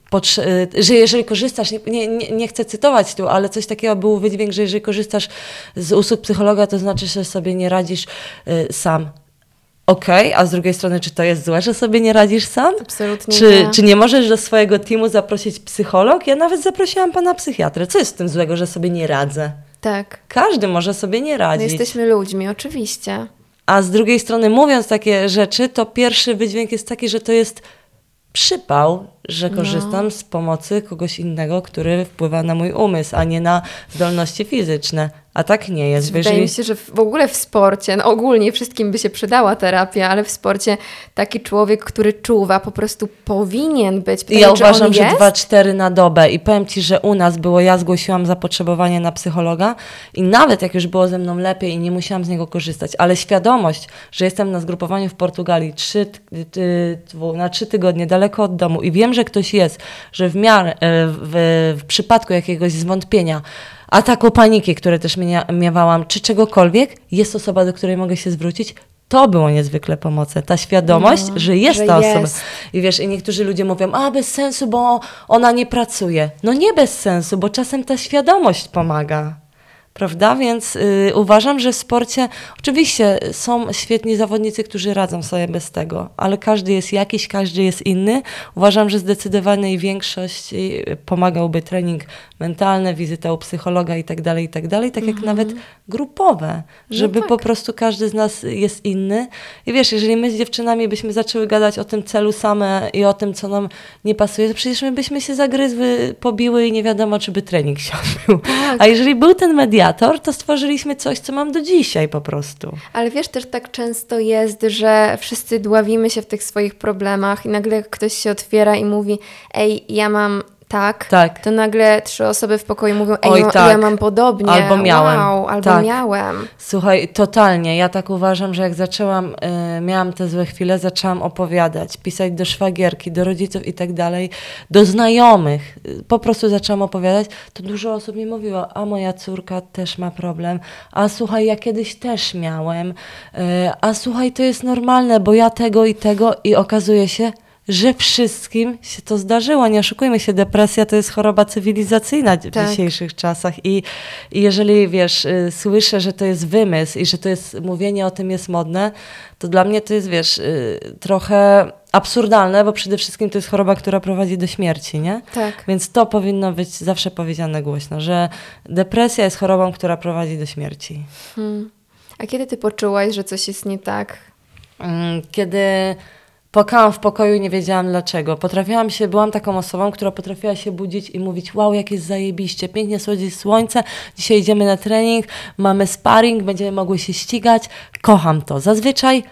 że jeżeli korzystasz, nie, nie, nie chcę cytować tu, ale coś takiego był wydźwięk, że jeżeli korzystasz z usług psychologa, to znaczy, że sobie nie radzisz y, sam. Okej, okay, a z drugiej strony, czy to jest złe, że sobie nie radzisz sam? Absolutnie czy, nie. Czy nie możesz do swojego teamu zaprosić psycholog? Ja nawet zaprosiłam pana psychiatrę. Co jest w tym złego, że sobie nie radzę? Tak. Każdy może sobie nie radzić. No jesteśmy ludźmi, oczywiście. A z drugiej strony, mówiąc takie rzeczy, to pierwszy wydźwięk jest taki, że to jest przypał, że korzystam no. z pomocy kogoś innego, który wpływa na mój umysł, a nie na zdolności fizyczne. A tak nie jest. Wydaje jeżeli... mi się, że w ogóle w sporcie, no ogólnie wszystkim by się przydała terapia, ale w sporcie taki człowiek, który czuwa, po prostu powinien być. Pytanie, ja uważam, że dwa cztery na dobę i powiem Ci, że u nas było, ja zgłosiłam zapotrzebowanie na psychologa i nawet jak już było ze mną lepiej i nie musiałam z niego korzystać, ale świadomość, że jestem na zgrupowaniu w Portugalii trzy, ty, na trzy tygodnie daleko od domu i wiem, że ktoś jest, że w miarę, w, w przypadku jakiegoś zwątpienia, ataku paniki, które też miewałam, czy czegokolwiek, jest osoba, do której mogę się zwrócić, to było niezwykle pomocne. Ta świadomość, no, że jest że ta jest. osoba. I wiesz, i niektórzy ludzie mówią, a bez sensu, bo ona nie pracuje. No nie bez sensu, bo czasem ta świadomość pomaga. Prawda? Więc y, uważam, że w sporcie oczywiście są świetni zawodnicy, którzy radzą sobie bez tego, ale każdy jest jakiś, każdy jest inny. Uważam, że zdecydowanej większości pomagałby trening mentalny, wizyta u psychologa i tak dalej, i tak dalej, tak jak nawet grupowe, żeby no tak. po prostu każdy z nas jest inny. I wiesz, jeżeli my z dziewczynami byśmy zaczęły gadać o tym celu same i o tym, co nam nie pasuje, to przecież my byśmy się zagryzły, pobiły i nie wiadomo, czy by trening się odbył. Tak. A jeżeli był ten medialny, to stworzyliśmy coś, co mam do dzisiaj po prostu. Ale wiesz, też tak często jest, że wszyscy dławimy się w tych swoich problemach i nagle ktoś się otwiera i mówi, ej, ja mam tak, tak. to nagle trzy osoby w pokoju mówią, ej, Oj, no, tak. ja mam podobnie. Albo miałem. Wow, albo tak. miałem. Słuchaj, totalnie. Ja tak uważam, że jak zaczęłam, y, miałam te złe chwile, zaczęłam opowiadać, pisać do szwagierki, do rodziców i tak dalej, do znajomych. Po prostu zaczęłam opowiadać. To dużo osób mi mówiło, a moja córka też ma problem, a słuchaj, ja kiedyś też miałem, y, a słuchaj, to jest normalne, bo ja tego i tego i okazuje się, że wszystkim się to zdarzyło. Nie oszukujmy się, depresja to jest choroba cywilizacyjna w tak. dzisiejszych czasach. I, i jeżeli, wiesz, y, słyszę, że to jest wymysł i że to jest, mówienie o tym jest modne, to dla mnie to jest, wiesz, y, trochę absurdalne, bo przede wszystkim to jest choroba, która prowadzi do śmierci, nie? Tak. Więc to powinno być zawsze powiedziane głośno, że depresja jest chorobą, która prowadzi do śmierci. Hmm. A kiedy ty poczułaś, że coś jest nie tak? Mm, kiedy... Płakałam w pokoju i nie wiedziałam dlaczego. Potrafiłam się, byłam taką osobą, która potrafiła się budzić i mówić, wow, jak jest zajebiście, pięknie słodzi słońce, dzisiaj idziemy na trening, mamy sparring, będziemy mogły się ścigać, kocham to. Zazwyczaj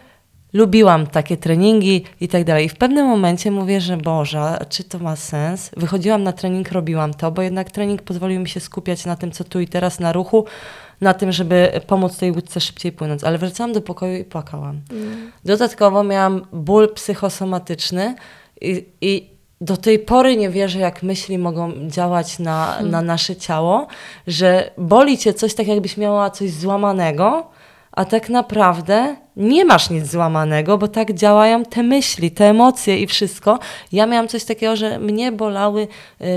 lubiłam takie treningi i tak dalej. I w pewnym momencie mówię, że Boże, czy to ma sens? Wychodziłam na trening, robiłam to, bo jednak trening pozwolił mi się skupiać na tym, co tu i teraz, na ruchu, na tym, żeby pomóc tej łódce szybciej płynąć. Ale wracałam do pokoju i płakałam. Mm. Dodatkowo miałam ból psychosomatyczny i, i do tej pory nie wierzę, jak myśli mogą działać na, mm. na nasze ciało, że boli cię coś tak, jakbyś miała coś złamanego, a tak naprawdę nie masz nic złamanego, bo tak działają te myśli, te emocje i wszystko. Ja miałam coś takiego, że mnie bolały yy,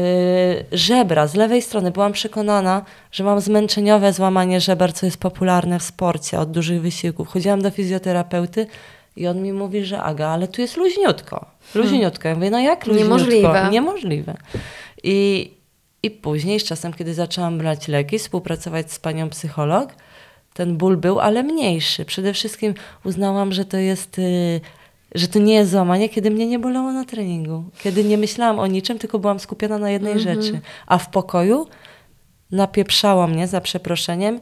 żebra z lewej strony. Byłam przekonana, że mam zmęczeniowe złamanie żeber, co jest popularne w sporcie od dużych wysiłków. Chodziłam do fizjoterapeuty i on mi mówi, że Aga, ale tu jest luźniutko. Luźniutko. Hmm. Ja mówię, no jak luźniutko? Niemożliwe. Niemożliwe. I, i później z czasem, kiedy zaczęłam brać leki, współpracować z panią psycholog, ten ból był, ale mniejszy. Przede wszystkim uznałam, że to jest, yy, że to nie jest złamanie, kiedy mnie nie bolało na treningu. Kiedy nie myślałam o niczym, tylko byłam skupiona na jednej mm-hmm. rzeczy. A w pokoju napieprzało mnie, za przeproszeniem,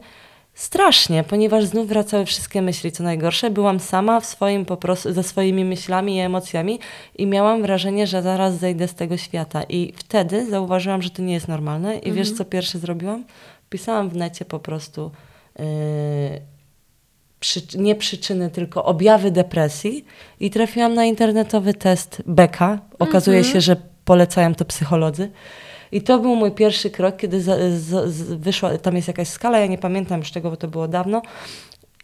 strasznie, ponieważ znów wracały wszystkie myśli, co najgorsze. Byłam sama w swoim, po prostu, ze swoimi myślami i emocjami i miałam wrażenie, że zaraz zejdę z tego świata. I wtedy zauważyłam, że to nie jest normalne. I mm-hmm. wiesz, co pierwsze zrobiłam? Pisałam w necie po prostu... Yy, przy, nie przyczyny, tylko objawy depresji i trafiłam na internetowy test Becka. Okazuje mm-hmm. się, że polecają to psycholodzy. I to był mój pierwszy krok, kiedy z, z, z wyszła, tam jest jakaś skala, ja nie pamiętam już tego, bo to było dawno.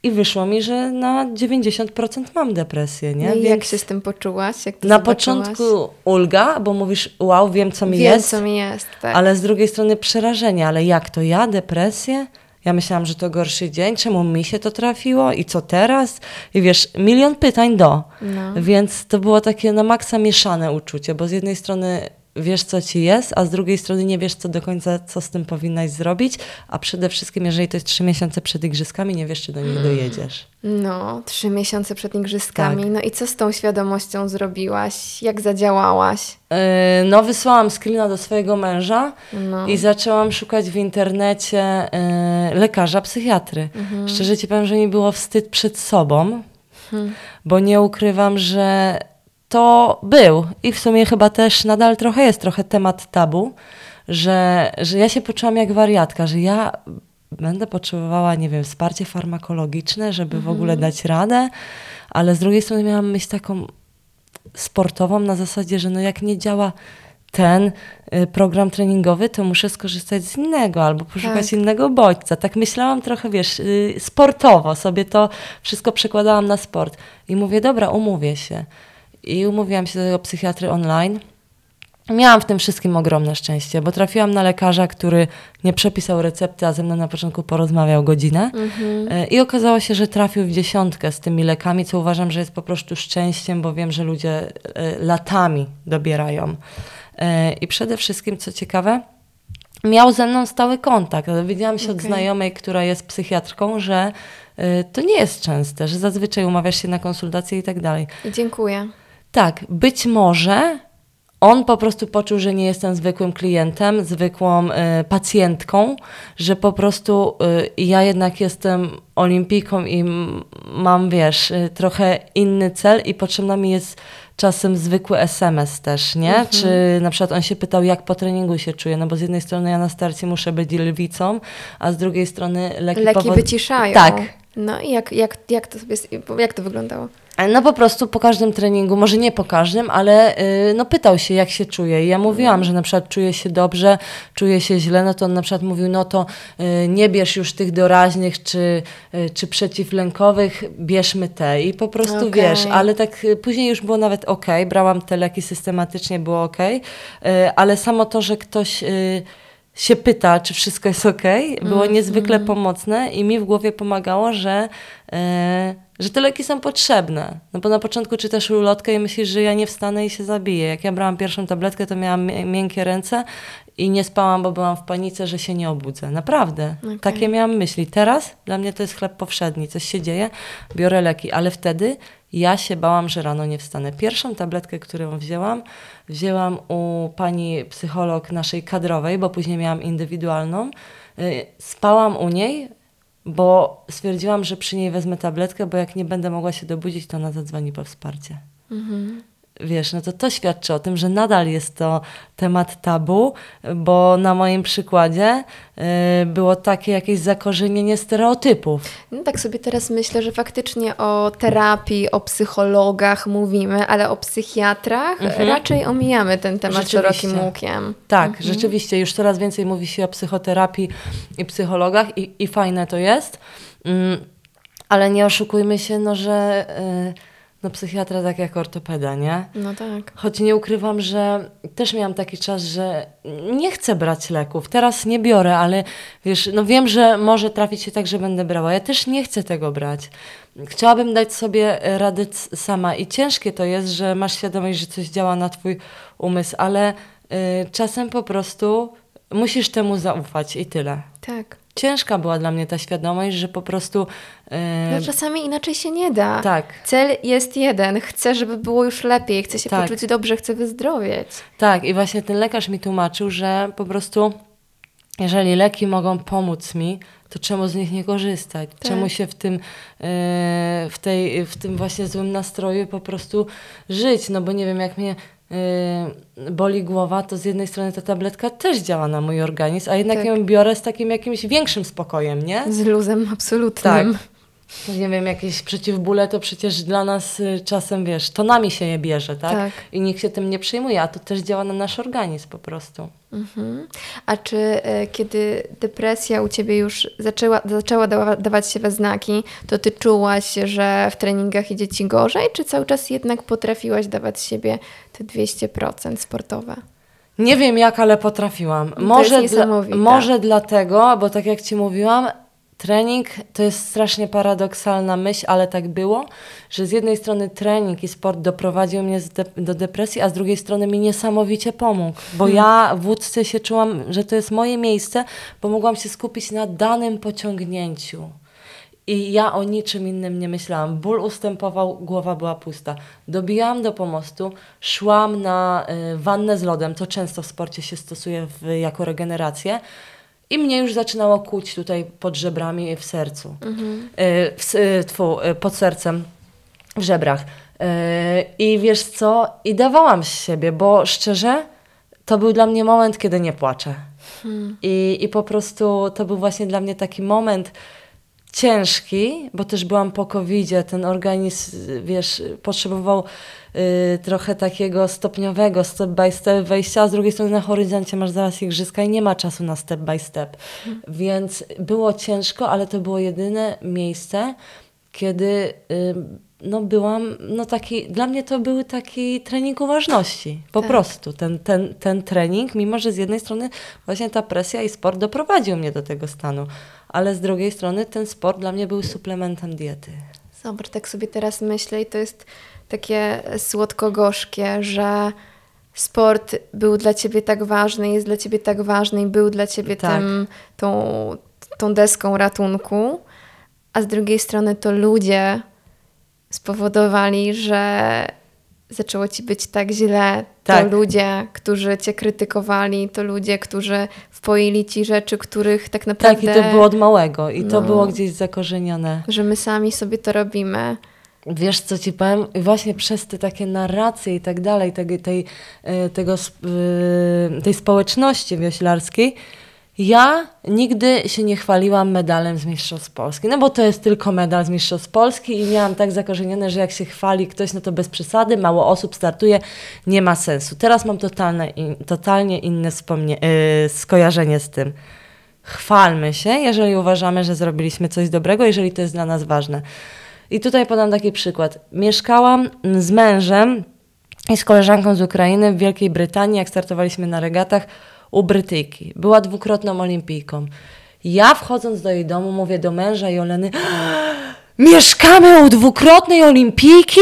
I wyszło mi, że na dziewięćdziesiąt procent mam depresję, nie? No i więc jak się z tym poczułaś? Jak to na zobaczyłaś? Początku ulga, bo mówisz, wow, wiem, co mi wiem, jest. Wiem, co mi jest, tak. Ale z drugiej strony przerażenie, ale jak to ja, depresję? Ja myślałam, że to gorszy dzień, czemu mi się to trafiło i co teraz? I wiesz, milion pytań do. No. Więc to było takie na maksa mieszane uczucie, bo z jednej strony wiesz, co ci jest, a z drugiej strony nie wiesz, co do końca, co z tym powinnaś zrobić, a przede wszystkim, jeżeli to jest trzy miesiące przed igrzyskami, nie wiesz, czy do nich dojedziesz. No, trzy miesiące przed igrzyskami. Tak. No i co z tą świadomością zrobiłaś? Jak zadziałałaś? Yy, no, wysłałam screena do swojego męża no. i zaczęłam szukać w internecie yy, lekarza, psychiatry. Mhm. Szczerze ci powiem, że mi było wstyd przed sobą, mhm. bo nie ukrywam, że to był i w sumie chyba też nadal trochę jest trochę temat tabu, że, że ja się poczułam jak wariatka, że ja będę potrzebowała, nie wiem, wsparcie farmakologiczne, żeby mhm. w ogóle dać radę, ale z drugiej strony miałam myśl taką sportową na zasadzie, że no jak nie działa ten program treningowy, to muszę skorzystać z innego albo poszukać tak. innego bodźca. Tak myślałam trochę, wiesz, sportowo sobie to wszystko przekładałam na sport. I mówię, dobra, umówię się. I umówiłam się do tego psychiatry online. Miałam w tym wszystkim ogromne szczęście, bo trafiłam na lekarza, który nie przepisał recepty, a ze mną na początku porozmawiał godzinę. Mm-hmm. I okazało się, że trafił w dziesiątkę z tymi lekami, co uważam, że jest po prostu szczęściem, bo wiem, że ludzie latami dobierają. I przede wszystkim, co ciekawe, miał ze mną stały kontakt. Dowiedziałam się okay. od znajomej, która jest psychiatrką, że to nie jest częste, że zazwyczaj umawiasz się na konsultacje i tak dalej. Dziękuję. Tak, być może on po prostu poczuł, że nie jestem zwykłym klientem, zwykłą y, pacjentką, że po prostu y, ja jednak jestem olimpijką i m- mam, wiesz, y, trochę inny cel i potrzebna mi jest czasem zwykły es em es też, nie? Mhm. Czy na przykład on się pytał, jak po treningu się czuję, no bo z jednej strony ja na starcie muszę być lwicą, a z drugiej strony leki... Leki powod... wyciszają. Tak. No i jak, jak, jak, to sobie, jak to wyglądało? No po prostu po każdym treningu, może nie po każdym, ale yy, no pytał się, jak się czuje. I ja mówiłam, że na przykład czuję się dobrze, czuję się źle, no to on na przykład mówił, no to yy, nie bierz już tych doraźnych czy, yy, czy przeciwlękowych, bierzmy te. I po prostu okay. wiesz, ale tak yy, później już było nawet okej, okay, brałam te leki systematycznie, było okej, okay, yy, ale samo to, że ktoś... Yy, się pyta, czy wszystko jest okej, okay. było mm, niezwykle mm. pomocne i mi w głowie pomagało, że, yy, że te leki są potrzebne. No bo na początku czytasz ulotkę i myślisz, że ja nie wstanę i się zabiję. Jak ja brałam pierwszą tabletkę, to miałam miękkie ręce i nie spałam, bo byłam w panice, że się nie obudzę. Naprawdę. Okay. Takie miałam myśli. Teraz dla mnie to jest chleb powszedni. Coś się dzieje, biorę leki. Ale wtedy ja się bałam, że rano nie wstanę. Pierwszą tabletkę, którą wzięłam, wzięłam u pani psycholog naszej kadrowej, bo później miałam indywidualną. Spałam u niej, bo stwierdziłam, że przy niej wezmę tabletkę, bo jak nie będę mogła się dobudzić, to ona zadzwoni po wsparcie. Mhm. Wiesz, no to to świadczy o tym, że nadal jest to temat tabu, bo na moim przykładzie y, było takie jakieś zakorzenienie stereotypów. No tak sobie teraz myślę, że faktycznie o terapii, o psychologach mówimy, ale o psychiatrach mhm. raczej omijamy ten temat szerokim łukiem. Tak, mhm. rzeczywiście. Już coraz więcej mówi się o psychoterapii i psychologach i, i fajne to jest, mm, ale nie oszukujmy się, no że... Y, No psychiatra tak jak ortopeda, nie? No tak. Choć nie ukrywam, że też miałam taki czas, że nie chcę brać leków. Teraz nie biorę, ale wiesz, no wiem, że może trafić się tak, że będę brała. Ja też nie chcę tego brać. Chciałabym dać sobie radę sama i ciężkie to jest, że masz świadomość, że coś działa na twój umysł, ale yy, czasem po prostu musisz temu zaufać i tyle. Tak. Ciężka była dla mnie ta świadomość, że po prostu... Yy... No czasami inaczej się nie da. Tak. Cel jest jeden. Chcę, żeby było już lepiej. Chcę się tak. poczuć dobrze, chcę wyzdrowieć. Tak. I właśnie ten lekarz mi tłumaczył, że po prostu jeżeli leki mogą pomóc mi, to czemu z nich nie korzystać? Tak. Czemu się w tym, yy, w, tej, w tym właśnie złym nastroju po prostu żyć? No bo nie wiem, jak mnie... Yy, boli głowa, to z jednej strony ta tabletka też działa na mój organizm, a jednak tak. ją biorę z takim jakimś większym spokojem, nie? Z luzem absolutnym. Tak. Nie wiem, jakieś przeciwbóle to przecież dla nas y, czasem, wiesz, to nami się je bierze, tak? tak? I nikt się tym nie przejmuje, a to też działa na nasz organizm po prostu. Mhm. A czy y, kiedy depresja u ciebie już zaczęła, zaczęła da- dawać się we znaki, to ty czułaś, że w treningach idzie ci gorzej, czy cały czas jednak potrafiłaś dawać siebie te dwieście procent sportowe? Nie wiem jak, ale potrafiłam. Może, dla, może dlatego, bo tak jak ci mówiłam, Trening to jest strasznie paradoksalna myśl, ale tak było, że z jednej strony trening i sport doprowadził mnie do depresji, a z drugiej strony mi niesamowicie pomógł, bo ja w wódce się czułam, że to jest moje miejsce, bo mogłam się skupić na danym pociągnięciu. I ja o niczym innym nie myślałam. Ból ustępował, głowa była pusta. Dobijałam do pomostu, szłam na y, wannę z lodem, co często w sporcie się stosuje w, jako regenerację. I mnie już zaczynało kłuć tutaj pod żebrami w sercu. Mhm. Y, w, y, tfu, y, pod sercem, w żebrach. Y, I wiesz co? I dawałam z siebie, bo szczerze to był dla mnie moment, kiedy nie płaczę. Mhm. I, I po prostu to był właśnie dla mnie taki moment, ciężki, bo też byłam po kowidzie, ten organizm, wiesz, potrzebował y, trochę takiego stopniowego, step by step wejścia, a z drugiej strony na horyzoncie masz zaraz igrzyska i nie ma czasu na step by step. Hmm. Więc było ciężko, ale to było jedyne miejsce, kiedy y, no byłam, no taki, dla mnie to był taki trening uważności, po tak. prostu. Ten, ten, ten trening, mimo że z jednej strony właśnie ta presja i sport doprowadził mnie do tego stanu, ale z drugiej strony ten sport dla mnie był suplementem diety. Zobacz, tak sobie teraz myślę i to jest takie słodko-gorzkie, że sport był dla ciebie tak ważny, jest dla ciebie tak ważny i był dla ciebie tak. tym, tą, tą deską ratunku, a z drugiej strony to ludzie spowodowali, że zaczęło ci być tak źle. Tak. To ludzie, którzy cię krytykowali, to ludzie, którzy wpoili ci rzeczy, których tak naprawdę... Tak, i to było od małego i no, to było gdzieś zakorzenione. Że my sami sobie to robimy. Wiesz, co ci powiem? Właśnie przez te takie narracje i tak dalej, tej, tej, tego, tej społeczności wioślarskiej, ja nigdy się nie chwaliłam medalem z Mistrzostw Polski, no bo to jest tylko medal z Mistrzostw Polski i miałam tak zakorzenione, że jak się chwali ktoś, no to bez przesady, mało osób startuje, nie ma sensu. Teraz mam totalne, totalnie inne wspomnie- yy, skojarzenie z tym. Chwalmy się, jeżeli uważamy, że zrobiliśmy coś dobrego, jeżeli to jest dla nas ważne. I tutaj podam taki przykład. Mieszkałam z mężem i z koleżanką z Ukrainy w Wielkiej Brytanii, jak startowaliśmy na regatach, u Brytyjki. Była dwukrotną olimpijką. Ja wchodząc do jej domu mówię do męża i Oleny: mieszkamy u dwukrotnej olimpijki?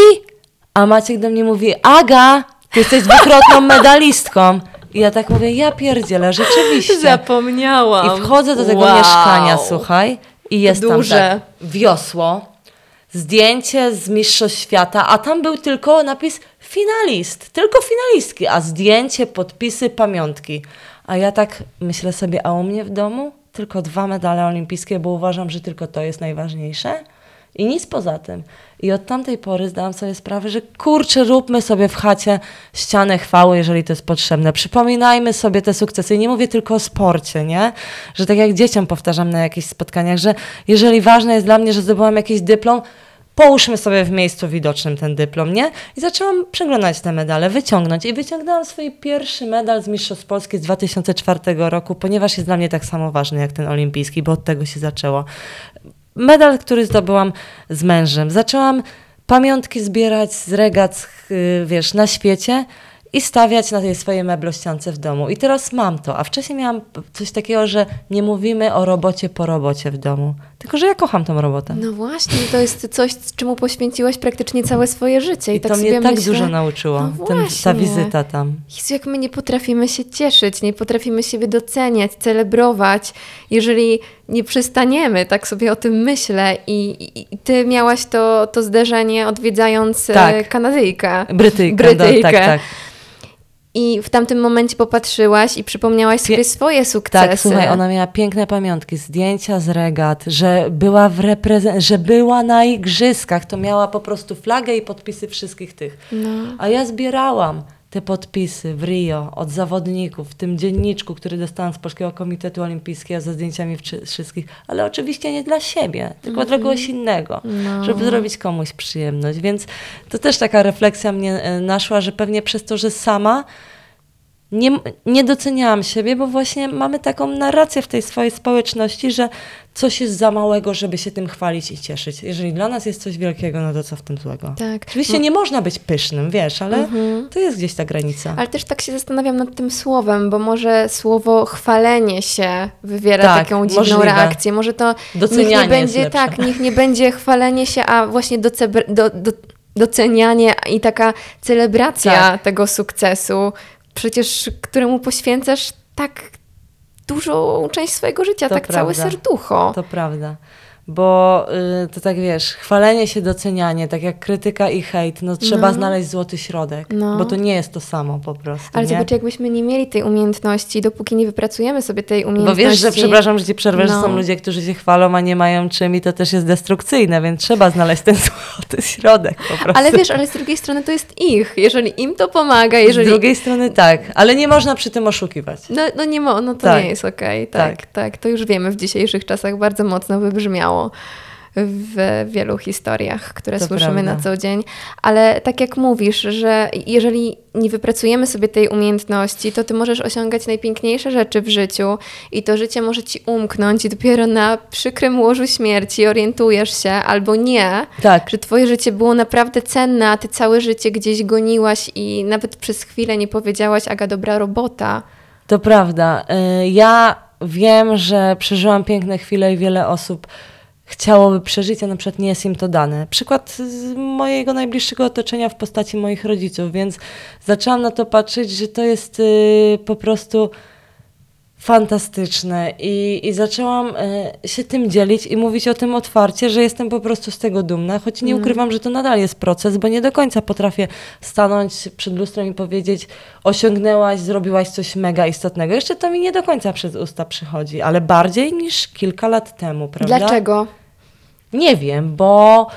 A Maciek do mnie mówi: Aga, ty jesteś dwukrotną medalistką. I ja tak mówię: ja pierdzielę, rzeczywiście. Zapomniałam. I wchodzę do tego wow. mieszkania, słuchaj, i jest duże. Tam tak wiosło, zdjęcie z Mistrzostw Świata, a tam był tylko napis finalist, tylko finalistki, a zdjęcie, podpisy, pamiątki. A ja tak myślę sobie, a u mnie w domu tylko dwa medale olimpijskie, bo uważam, że tylko to jest najważniejsze i nic poza tym. I od tamtej pory zdałam sobie sprawę, że kurczę, róbmy sobie w chacie ścianę chwały, jeżeli to jest potrzebne. Przypominajmy sobie te sukcesy. I nie mówię tylko o sporcie, nie? Że tak jak dzieciom powtarzam na jakichś spotkaniach, że jeżeli ważne jest dla mnie, że zdobyłam jakiś dyplom, połóżmy sobie w miejscu widocznym ten dyplom, nie? I zaczęłam przeglądać te medale, wyciągnąć. I wyciągnęłam swój pierwszy medal z Mistrzostw Polski z dwa tysiące czwartego roku, ponieważ jest dla mnie tak samo ważny jak ten olimpijski, bo od tego się zaczęło. Medal, który zdobyłam z mężem. Zaczęłam pamiątki zbierać z regat, wiesz, na świecie i stawiać na tej swojej meblościance w domu. I teraz mam to. A wcześniej miałam coś takiego, że nie mówimy o robocie po robocie w domu. Tylko, że ja kocham tą robotę. No właśnie, to jest coś, czemu poświęciłaś praktycznie całe swoje życie. I, I tak to mnie sobie tak myślę, dużo nauczyło, no ten, ta wizyta tam. Jezu, jak my nie potrafimy się cieszyć, nie potrafimy siebie doceniać, celebrować, jeżeli nie przestaniemy, tak sobie o tym myślę. I, i, i ty miałaś to, to zdarzenie odwiedzając tak. Kanadyjkę. Brytyjkę. Brytyjkę. Do, tak, tak. I w tamtym momencie popatrzyłaś i przypomniałaś sobie Pie- swoje sukcesy. Tak, słuchaj, ona miała piękne pamiątki, zdjęcia z regat, że była w reprezent- że była na igrzyskach, to miała po prostu flagę i podpisy wszystkich tych. No. A ja zbierałam te podpisy w Rio od zawodników, w tym dzienniczku, który dostałam z Polskiego Komitetu Olimpijskiego ze zdjęciami wczy- wszystkich, ale oczywiście nie dla siebie, tylko mm-hmm. dla kogoś innego, no. żeby zrobić komuś przyjemność. Więc to też taka refleksja mnie naszła, że pewnie przez to, że sama nie, nie doceniałam siebie, bo właśnie mamy taką narrację w tej swojej społeczności, że coś jest za małego, żeby się tym chwalić i cieszyć. Jeżeli dla nas jest coś wielkiego, no to co w tym złego? Tak. Oczywiście no. nie można być pysznym, wiesz, ale mhm. to jest gdzieś ta granica. Ale też tak się zastanawiam nad tym słowem, bo może słowo chwalenie się wywiera tak, taką dziwną możliwe. reakcję. Może to docenianie niech nie będzie, tak, niech nie będzie chwalenie się, a właśnie docebr, do, do, docenianie i taka celebracja tak. tego sukcesu, przecież któremu poświęcasz tak dużą część swojego życia, to tak prawda. Całe serducho. To prawda, bo y, to tak wiesz, chwalenie się, docenianie, tak jak krytyka i hejt, no trzeba no. znaleźć złoty środek, no. bo to nie jest to samo po prostu. Ale nie? Zobacz, jakbyśmy nie mieli tej umiejętności, dopóki nie wypracujemy sobie tej umiejętności. Bo wiesz, że przepraszam, że ci przerwę, no. że są ludzie, którzy się chwalą, a nie mają czym i to też jest destrukcyjne, więc trzeba znaleźć ten złoty środek po prostu. Ale wiesz, ale z drugiej strony to jest ich, jeżeli im to pomaga, jeżeli... Z drugiej strony tak, ale nie można przy tym oszukiwać. No, no nie mo- no to tak. nie jest okej, okay. tak, tak, tak, to już wiemy w dzisiejszych czasach bardzo mocno wybrzmiało w wielu historiach, które to słyszymy prawda. Na co dzień. Ale tak jak mówisz, że jeżeli nie wypracujemy sobie tej umiejętności, to ty możesz osiągać najpiękniejsze rzeczy w życiu i to życie może ci umknąć i dopiero na przykrym łożu śmierci orientujesz się albo nie, tak. że twoje życie było naprawdę cenne, a ty całe życie gdzieś goniłaś i nawet przez chwilę nie powiedziałaś: Aga, dobra robota. To prawda. Ja wiem, że przeżyłam piękne chwile i wiele osób chciałoby przeżyć, a na przykład nie jest im to dane. Przykład z mojego najbliższego otoczenia w postaci moich rodziców, więc zaczęłam na to patrzeć, że to jest y, po prostu fantastyczne i, i zaczęłam y, się tym dzielić i mówić o tym otwarcie, że jestem po prostu z tego dumna, choć nie ukrywam, że to nadal jest proces, bo nie do końca potrafię stanąć przed lustrem i powiedzieć: osiągnęłaś, zrobiłaś coś mega istotnego. Jeszcze to mi nie do końca przez usta przychodzi, ale bardziej niż kilka lat temu, prawda? Dlaczego? Nie wiem, bo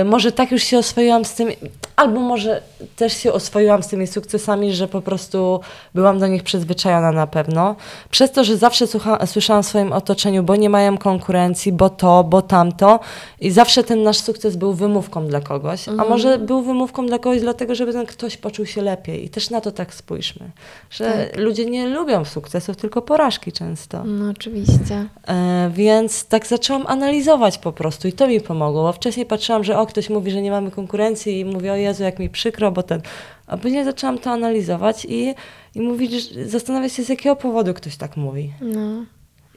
y, może tak już się oswoiłam z tym, albo może też się oswoiłam z tymi sukcesami, że po prostu byłam do nich przyzwyczajona na pewno. Przez to, że zawsze słucha, słyszałam w swoim otoczeniu, bo nie mają konkurencji, bo to, bo tamto. I zawsze ten nasz sukces był wymówką dla kogoś. Mhm. A może był wymówką dla kogoś dlatego, żeby ten ktoś poczuł się lepiej. I też na to tak spójrzmy, że tak. ludzie nie lubią sukcesów, tylko porażki często. No oczywiście. E, więc tak zaczęłam analizować po prostu i to mi pomogło. Bo wcześniej patrzyłam, że o, ktoś mówi, że nie mamy konkurencji i mówię: o Jezu, jak mi przykro, bo ten... A później zaczęłam to analizować i, i mówić, zastanawiać się, z jakiego powodu ktoś tak mówi. No.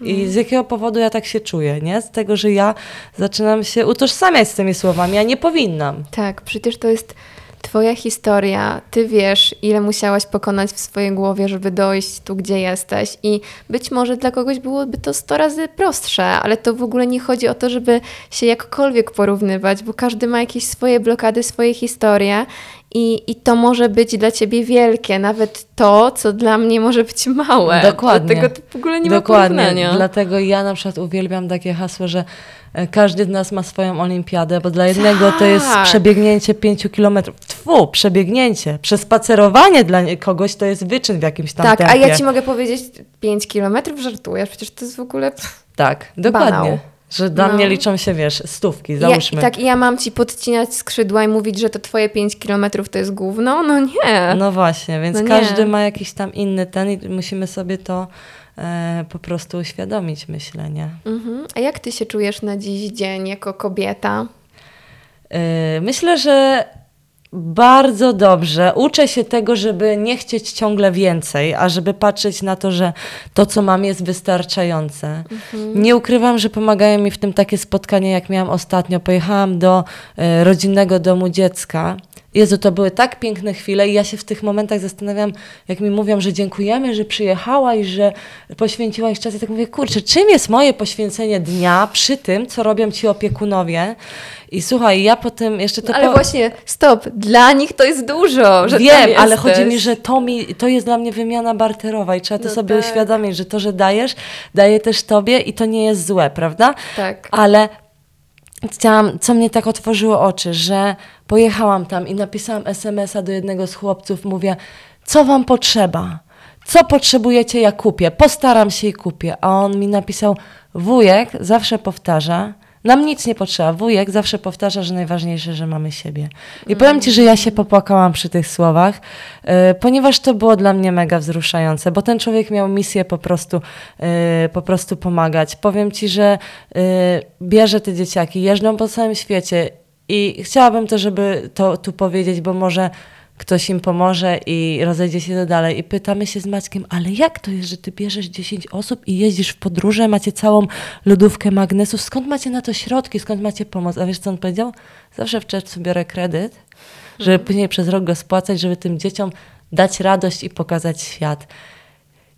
I z jakiego powodu ja tak się czuję, nie? Z tego, że ja zaczynam się utożsamiać z tymi słowami, a nie powinnam. Tak, przecież to jest twoja historia. Ty wiesz, ile musiałaś pokonać w swojej głowie, żeby dojść tu, gdzie jesteś. I być może dla kogoś byłoby to sto razy prostsze, ale to w ogóle nie chodzi o to, żeby się jakkolwiek porównywać, bo każdy ma jakieś swoje blokady, swoje historie. I, I to może być dla ciebie wielkie, nawet to, co dla mnie może być małe. Dokładnie. Dlatego to w ogóle nie Dokładnie. ma porównania. Dlatego ja na przykład uwielbiam takie hasło, że każdy z nas ma swoją olimpiadę, bo dla jednego tak. to jest przebiegnięcie pięciu kilometrów. Tfu, przebiegnięcie. Przespacerowanie dla kogoś to jest wyczyn w jakimś tam tak, tempie. Tak, a ja ci mogę powiedzieć, pięć kilometrów żartujesz, przecież to jest w ogóle pff, tak, dokładnie. Banał. Że dla no. mnie liczą się, wiesz, stówki, załóżmy. Ja, tak, i ja mam ci podcinać skrzydła i mówić, że to twoje pięć kilometrów to jest gówno? No nie. No właśnie, więc no każdy ma jakiś tam inny ten i musimy sobie to e, po prostu uświadomić, myślę, nie? Mhm. A jak ty się czujesz na dziś dzień jako kobieta? Yy, myślę, że bardzo dobrze. Uczę się tego, żeby nie chcieć ciągle więcej, a żeby patrzeć na to, że to, co mam, jest wystarczające. Mhm. Nie ukrywam, że pomagają mi w tym takie spotkania, jak miałam ostatnio. Pojechałam do y, rodzinnego domu dziecka. Jezu, to były tak piękne chwile i ja się w tych momentach zastanawiam, jak mi mówią, że dziękujemy, że przyjechałaś, że poświęciłaś czas. Ja tak mówię, kurczę, czym jest moje poświęcenie dnia przy tym, co robią ci opiekunowie? I słuchaj, ja potem jeszcze to... No, ale po... właśnie, stop, dla nich to jest dużo, że Wiem, ale chodzi mi, że to, mi, to jest dla mnie wymiana barterowa i trzeba to no sobie tak. uświadomić, że to, że dajesz, daję też tobie i to nie jest złe, prawda? Tak. Ale... Chciałam, co mnie tak otworzyło oczy, że pojechałam tam i napisałam es em es a do jednego z chłopców, mówię, co wam potrzeba? Co potrzebujecie, ja kupię, postaram się i kupię. A on mi napisał, wujek zawsze powtarza, Nam nic nie potrzeba. Wujek zawsze powtarza, że najważniejsze, że mamy siebie. I mm. powiem ci, że ja się popłakałam przy tych słowach, yy, ponieważ to było dla mnie mega wzruszające, bo ten człowiek miał misję po prostu, yy, po prostu pomagać. Powiem ci, że yy, bierze te dzieciaki, jeżdżą po całym świecie i chciałabym też, żeby to tu powiedzieć, bo może ktoś im pomoże i rozejdzie się to dalej. I pytamy się z Maćkiem, ale jak to jest, że ty bierzesz dziesięć osób i jeździsz w podróże, macie całą lodówkę magnesów, skąd macie na to środki, skąd macie pomoc? A wiesz, co on powiedział? Zawsze w czerwcu biorę kredyt, żeby mhm. później przez rok go spłacać, żeby tym dzieciom dać radość i pokazać świat.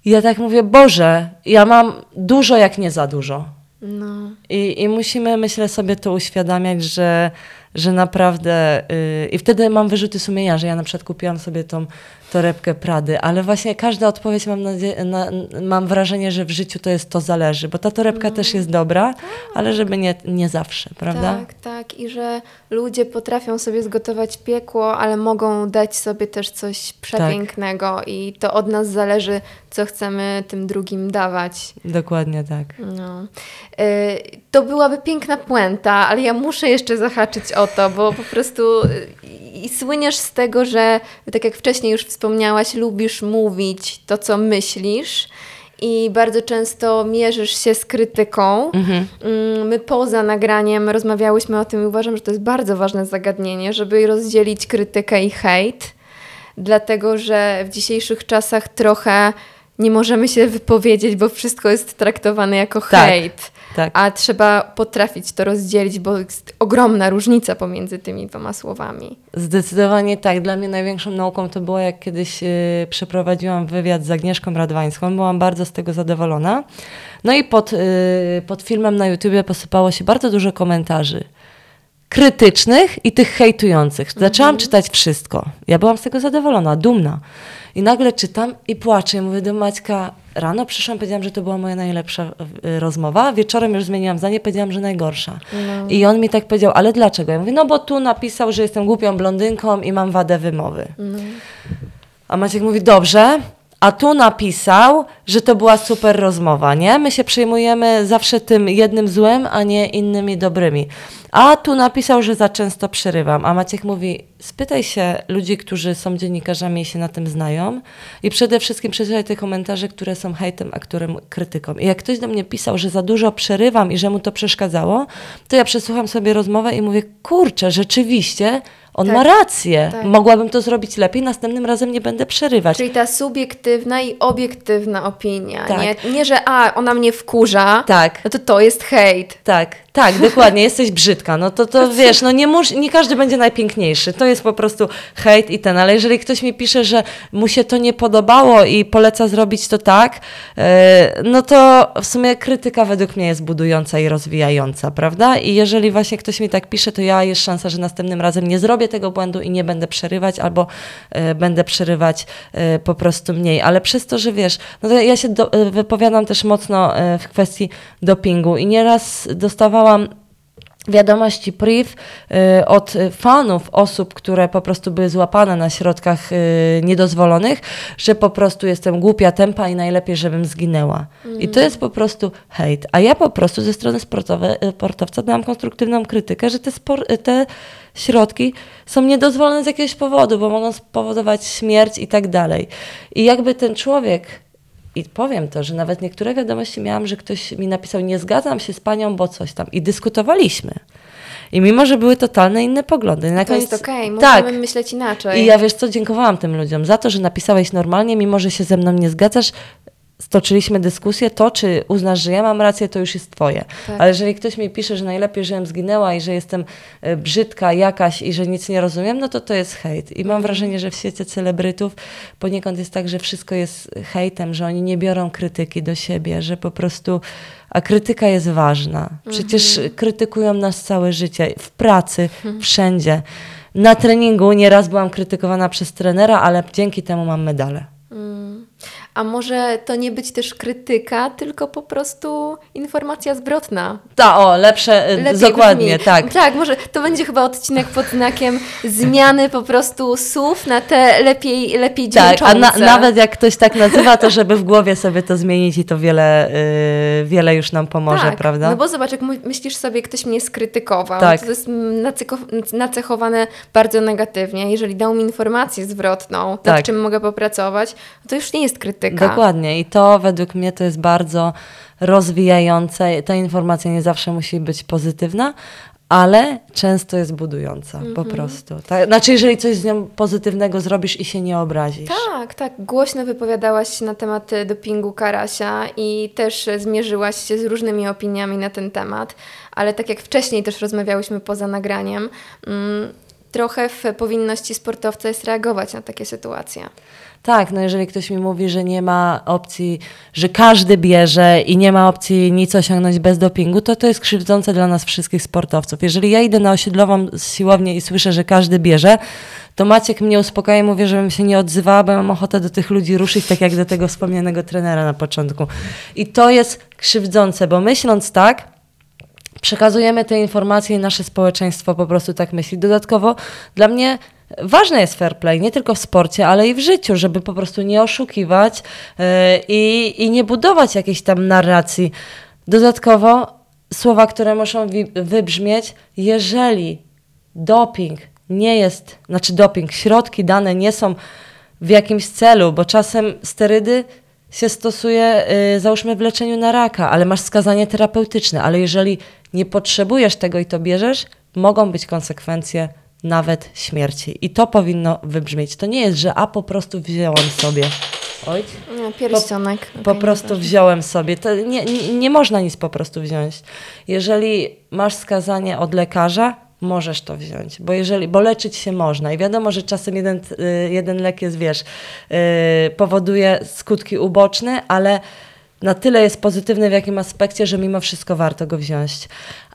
I ja tak mówię, Boże, ja mam dużo, jak nie za dużo. No. I, i musimy, myślę, sobie to uświadamiać, że że naprawdę... Yy, I wtedy mam wyrzuty sumienia, że ja na przykład kupiłam sobie tą torebkę Prady, ale właśnie każda odpowiedź, mam, nadzie- na, mam wrażenie, że w życiu to jest to zależy, bo ta torebka no. też jest dobra, tak. ale żeby nie, nie zawsze, prawda? Tak, tak. I że ludzie potrafią sobie zgotować piekło, ale mogą dać sobie też coś przepięknego tak. i to od nas zależy, co chcemy tym drugim dawać. Dokładnie tak. No. Yy, to byłaby piękna puenta, ale ja muszę jeszcze zahaczyć o to, bo po prostu i słyniesz z tego, że tak jak wcześniej już wspomniałaś, lubisz mówić to, co myślisz i bardzo często mierzysz się z krytyką. Mhm. My poza nagraniem rozmawiałyśmy o tym i uważam, że to jest bardzo ważne zagadnienie, żeby rozdzielić krytykę i hejt, dlatego że w dzisiejszych czasach trochę nie możemy się wypowiedzieć, bo wszystko jest traktowane jako tak. hejt. Tak. A trzeba potrafić to rozdzielić, bo jest ogromna różnica pomiędzy tymi dwoma słowami. Zdecydowanie tak. Dla mnie największą nauką to było, jak kiedyś y, przeprowadziłam wywiad z Agnieszką Radwańską. Byłam bardzo z tego zadowolona. No i pod, y, pod filmem na YouTubie posypało się bardzo dużo komentarzy krytycznych i tych hejtujących. Zaczęłam mhm. czytać wszystko. Ja byłam z tego zadowolona, dumna. I nagle czytam i płaczę. I mówię do Maćka, rano przyszłam, powiedziałam, że to była moja najlepsza rozmowa. Wieczorem już zmieniłam zdanie, powiedziałam, że najgorsza. No. I on mi tak powiedział, ale dlaczego? Ja mówię, no bo tu napisał, że jestem głupią blondynką i mam wadę wymowy. No. A Maciek mówi, dobrze, a tu napisał, że to była super rozmowa, nie? My się przejmujemy zawsze tym jednym złem, a nie innymi dobrymi. A tu napisał, że za często przerywam. A Maciek mówi, spytaj się ludzi, którzy są dziennikarzami i się na tym znają i przede wszystkim przeczytaj te komentarze, które są hejtem, a które krytyką. I jak ktoś do mnie pisał, że za dużo przerywam i że mu to przeszkadzało, to ja przesłucham sobie rozmowę i mówię, kurczę, rzeczywiście on tak, ma rację. Tak. Mogłabym to zrobić lepiej, następnym razem nie będę przerywać. Czyli ta subiektywna i obiektywna opinia. Tak. Nie, nie, że a, ona mnie wkurza, tak. no to to jest hejt. Tak, tak, dokładnie. Jesteś brzydka. No to, to wiesz, no nie, mus, nie każdy będzie najpiękniejszy. To jest po prostu hejt i ten. Ale jeżeli ktoś mi pisze, że mu się to nie podobało i poleca zrobić to tak, yy, no to w sumie krytyka według mnie jest budująca i rozwijająca, prawda? I jeżeli właśnie ktoś mi tak pisze, to ja jest szansa, że następnym razem nie zrobię tego błędu i nie będę przerywać, albo y, będę przerywać y, po prostu mniej. Ale przez to, że wiesz, no to ja się do, y, wypowiadam też mocno y, w kwestii dopingu i nieraz dostawałam wiadomości, priv y, od fanów osób, które po prostu były złapane na środkach y, niedozwolonych, że po prostu jestem głupia, tępa i najlepiej, żebym zginęła. Mm. I to jest po prostu hejt. A ja po prostu ze strony sportowej, sportowca dałam konstruktywną krytykę, że te, spor, te środki są niedozwolone z jakiegoś powodu, bo mogą spowodować śmierć i tak dalej. I jakby ten człowiek, i powiem to, że nawet niektóre wiadomości miałam, że ktoś mi napisał, nie zgadzam się z panią, bo coś tam. I dyskutowaliśmy. I mimo, że były totalne inne poglądy. Na to koniec... jest okej, okay. tak. możemy myśleć inaczej. I ja wiesz co, dziękowałam tym ludziom za to, że napisałeś normalnie, mimo, że się ze mną nie zgadzasz, stoczyliśmy dyskusję, to czy uznasz, że ja mam rację, to już jest twoje. Tak. Ale jeżeli ktoś mi pisze, że najlepiej, żebym zginęła i że jestem brzydka jakaś i że nic nie rozumiem, no to to jest hejt. I mam wrażenie, że w świecie celebrytów poniekąd jest tak, że wszystko jest hejtem, że oni nie biorą krytyki do siebie, że po prostu... A krytyka jest ważna. Przecież mhm. krytykują nas całe życie, w pracy, mhm. wszędzie. Na treningu nieraz byłam krytykowana przez trenera, ale dzięki temu mam medale. Mhm. a może to nie być też krytyka, tylko po prostu informacja zwrotna. Ta, o, lepsze, lepiej dokładnie, brzmi. tak. Tak, może to będzie chyba odcinek pod znakiem zmiany po prostu słów na te lepiej, lepiej dźwięczące. Tak, a na, nawet jak ktoś tak nazywa, to żeby w głowie sobie to zmienić i to wiele, yy, wiele już nam pomoże, tak, prawda? No bo zobacz, jak myślisz sobie, ktoś mnie skrytykował, tak. To jest nacecho- nacechowane bardzo negatywnie. Jeżeli dał mi informację zwrotną, nad tak. czym mogę popracować, to już nie jest krytyka. Dokładnie i to według mnie to jest bardzo rozwijające. Ta informacja nie zawsze musi być pozytywna, ale często jest budująca, mm-hmm. po prostu. Tak, znaczy, jeżeli coś z nią pozytywnego zrobisz i się nie obrazisz. Tak, tak. Głośno wypowiadałaś się na temat dopingu Karasia i też zmierzyłaś się z różnymi opiniami na ten temat, ale tak jak wcześniej też rozmawiałyśmy poza nagraniem, mm, trochę w powinności sportowca jest reagować na takie sytuacje. Tak, no jeżeli ktoś mi mówi, że nie ma opcji, że każdy bierze i nie ma opcji nic osiągnąć bez dopingu, to to jest krzywdzące dla nas wszystkich sportowców. Jeżeli ja idę na osiedlową siłownię i słyszę, że każdy bierze, to Maciek mnie uspokaja i mówi, żebym się nie odzywała, bo mam ochotę do tych ludzi ruszyć, tak jak do tego wspomnianego trenera na początku. I to jest krzywdzące, bo myśląc tak, przekazujemy te informacje i nasze społeczeństwo po prostu tak myśli. Dodatkowo dla mnie ważne jest fair play, nie tylko w sporcie, ale i w życiu, żeby po prostu nie oszukiwać yy, i, i nie budować jakiejś tam narracji. Dodatkowo słowa, które muszą wi- wybrzmieć, jeżeli doping nie jest, znaczy doping, środki dane nie są w jakimś celu, bo czasem sterydy się stosuje, yy, załóżmy w leczeniu na raka, ale masz skazanie terapeutyczne, ale jeżeli nie potrzebujesz tego i to bierzesz, mogą być konsekwencje nawet śmierci. I to powinno wybrzmieć. To nie jest, że a po prostu wziąłem sobie. Oj. Pierścionek. Po, okay, po prostu wziąłem sobie. To nie, nie, nie można nic po prostu wziąć. Jeżeli masz skazanie od lekarza, możesz to wziąć, bo jeżeli, bo leczyć się można i wiadomo, że czasem jeden, jeden lek jest, wiesz, yy, powoduje skutki uboczne, ale na tyle jest pozytywny w jakim aspekcie, że mimo wszystko warto go wziąć.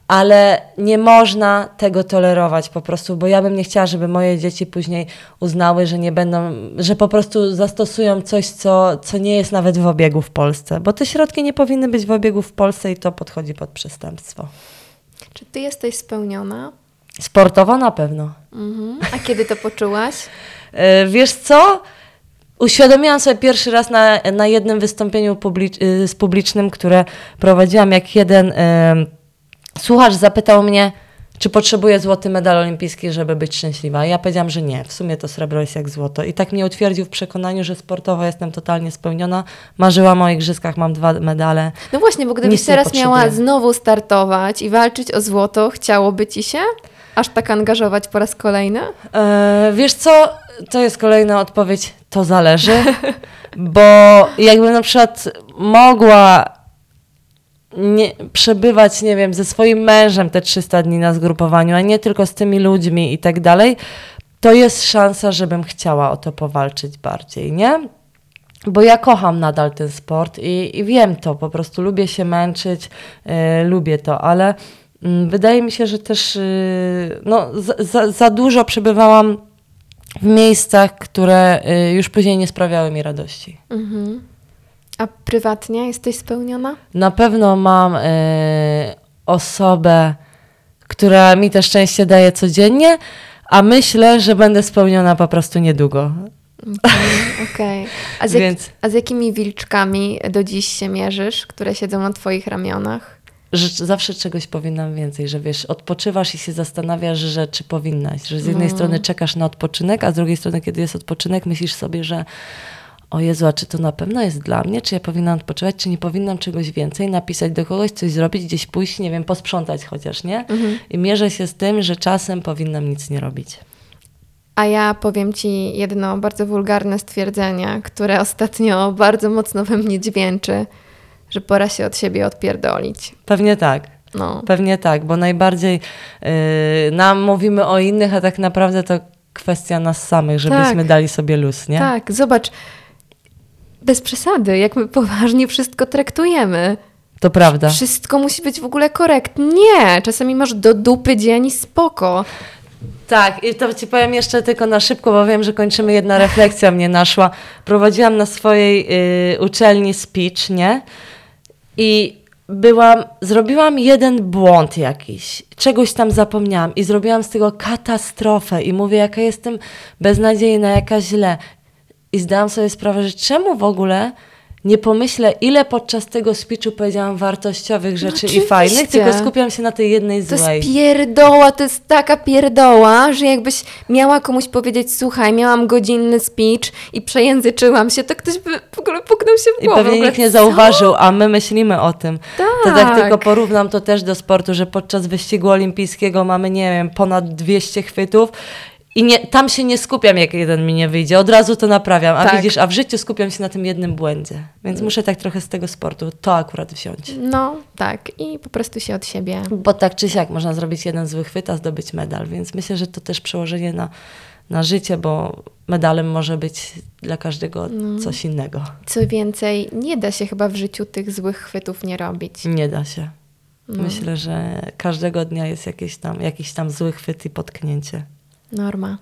Ale nie można tego tolerować po prostu, bo ja bym nie chciała, żeby moje dzieci później uznały, że nie będą, że po prostu zastosują coś, co, co nie jest nawet w obiegu w Polsce, bo te środki nie powinny być w obiegu w Polsce i to podchodzi pod przestępstwo. Czy ty jesteś spełniona? Sportowo na pewno. Mhm. A kiedy to poczułaś? Wiesz co? Uświadomiłam sobie pierwszy raz na, na jednym wystąpieniu publicz- z publicznym, które prowadziłam, jak jeden y, słuchacz zapytał mnie, czy potrzebuję złoty medal olimpijski, żeby być szczęśliwa. I ja powiedziałam, że nie, w sumie to srebro jest jak złoto. I tak mnie utwierdził w przekonaniu, że sportowo jestem totalnie spełniona. Marzyłam o igrzyskach, mam dwa medale. No właśnie, bo gdybyś teraz miała znowu startować i walczyć o złoto, chciałoby ci się aż tak angażować po raz kolejny? E, wiesz co, to jest kolejna odpowiedź, to zależy. Bo jakbym na przykład mogła Nie, przebywać, nie wiem, ze swoim mężem te trzysta dni na zgrupowaniu, a nie tylko z tymi ludźmi i tak dalej, to jest szansa, żebym chciała o to powalczyć bardziej, nie? Bo ja kocham nadal ten sport i, i wiem to, po prostu lubię się męczyć, yy, lubię to, ale yy, wydaje mi się, że też yy, no, za, za dużo przebywałam w miejscach, które yy, już później nie sprawiały mi radości. Mhm. A prywatnie jesteś spełniona? Na pewno mam y, osobę, która mi to szczęście daje codziennie, a myślę, że będę spełniona po prostu niedługo. Okej. Okay, okay. a, Więc... a z jakimi wilczkami do dziś się mierzysz, które siedzą na twoich ramionach? Że zawsze czegoś powinnam więcej, że wiesz, odpoczywasz i się zastanawiasz, że czy powinnaś. Że z jednej mm. strony czekasz na odpoczynek, a z drugiej strony, kiedy jest odpoczynek, myślisz sobie, że o Jezu, a czy to na pewno jest dla mnie? Czy ja powinnam odpoczywać? Czy nie powinnam czegoś więcej napisać do kogoś, coś zrobić, gdzieś pójść, nie wiem, posprzątać chociaż, nie? Mhm. I mierzę się z tym, że czasem powinnam nic nie robić. A ja powiem ci jedno bardzo wulgarne stwierdzenie, które ostatnio bardzo mocno we mnie dźwięczy, że pora się od siebie odpierdolić. Pewnie tak. No. Pewnie tak, bo najbardziej yy, nam mówimy o innych, a tak naprawdę to kwestia nas samych, żebyśmy tak. dali sobie luz, nie? Tak, zobacz, bez przesady, jak my poważnie wszystko traktujemy. To prawda. Wszystko musi być w ogóle korekt. Nie, czasami masz do dupy dzień i spoko. Tak, i to ci powiem jeszcze tylko na szybko, bo wiem, że kończymy, jedna refleksja mnie naszła. Prowadziłam na swojej y, uczelni speech, nie? I byłam, zrobiłam jeden błąd jakiś, czegoś tam zapomniałam i zrobiłam z tego katastrofę i mówię, jaka jestem beznadziejna, jaka źle. I zdałam sobie sprawę, że czemu w ogóle nie pomyślę, ile podczas tego speechu powiedziałam wartościowych rzeczy no i fajnych, tylko skupiam się na tej jednej złej. To jest pierdoła, to jest taka pierdoła, że jakbyś miała komuś powiedzieć, słuchaj, miałam godzinny speech i przejęzyczyłam się, to ktoś by w ogóle puknął się w głowę. I pewnie nikt nie zauważył, a my myślimy o tym. Tak. To tak tylko porównam to też do sportu, że podczas wyścigu olimpijskiego mamy, nie wiem, ponad dwieście chwytów. I nie, tam się nie skupiam, jak jeden mi nie wyjdzie. Od razu to naprawiam. A tak. widzisz, a w życiu skupiam się na tym jednym błędzie. Więc muszę tak trochę z tego sportu to akurat wziąć. No, tak. I po prostu się od siebie... Bo tak czy siak można zrobić jeden zły chwyt, a zdobyć medal. Więc myślę, że to też przełożenie na, na życie, bo medalem może być dla każdego no. coś innego. Co więcej, nie da się chyba w życiu tych złych chwytów nie robić. Nie da się. No. Myślę, że każdego dnia jest jakieś tam, jakiś tam zły chwyt i potknięcie. Norma.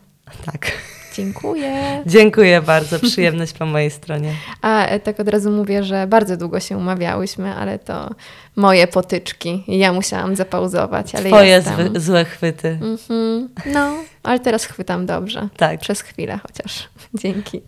Tak. Dziękuję. Dziękuję bardzo. Przyjemność po mojej stronie. A tak od razu mówię, że bardzo długo się umawiałyśmy, ale to moje potyczki. Ja musiałam zapauzować, ale Twoje jestem. Zły, złe chwyty. Mm-hmm. No, ale teraz chwytam dobrze. Tak. Przez chwilę chociaż. Dzięki.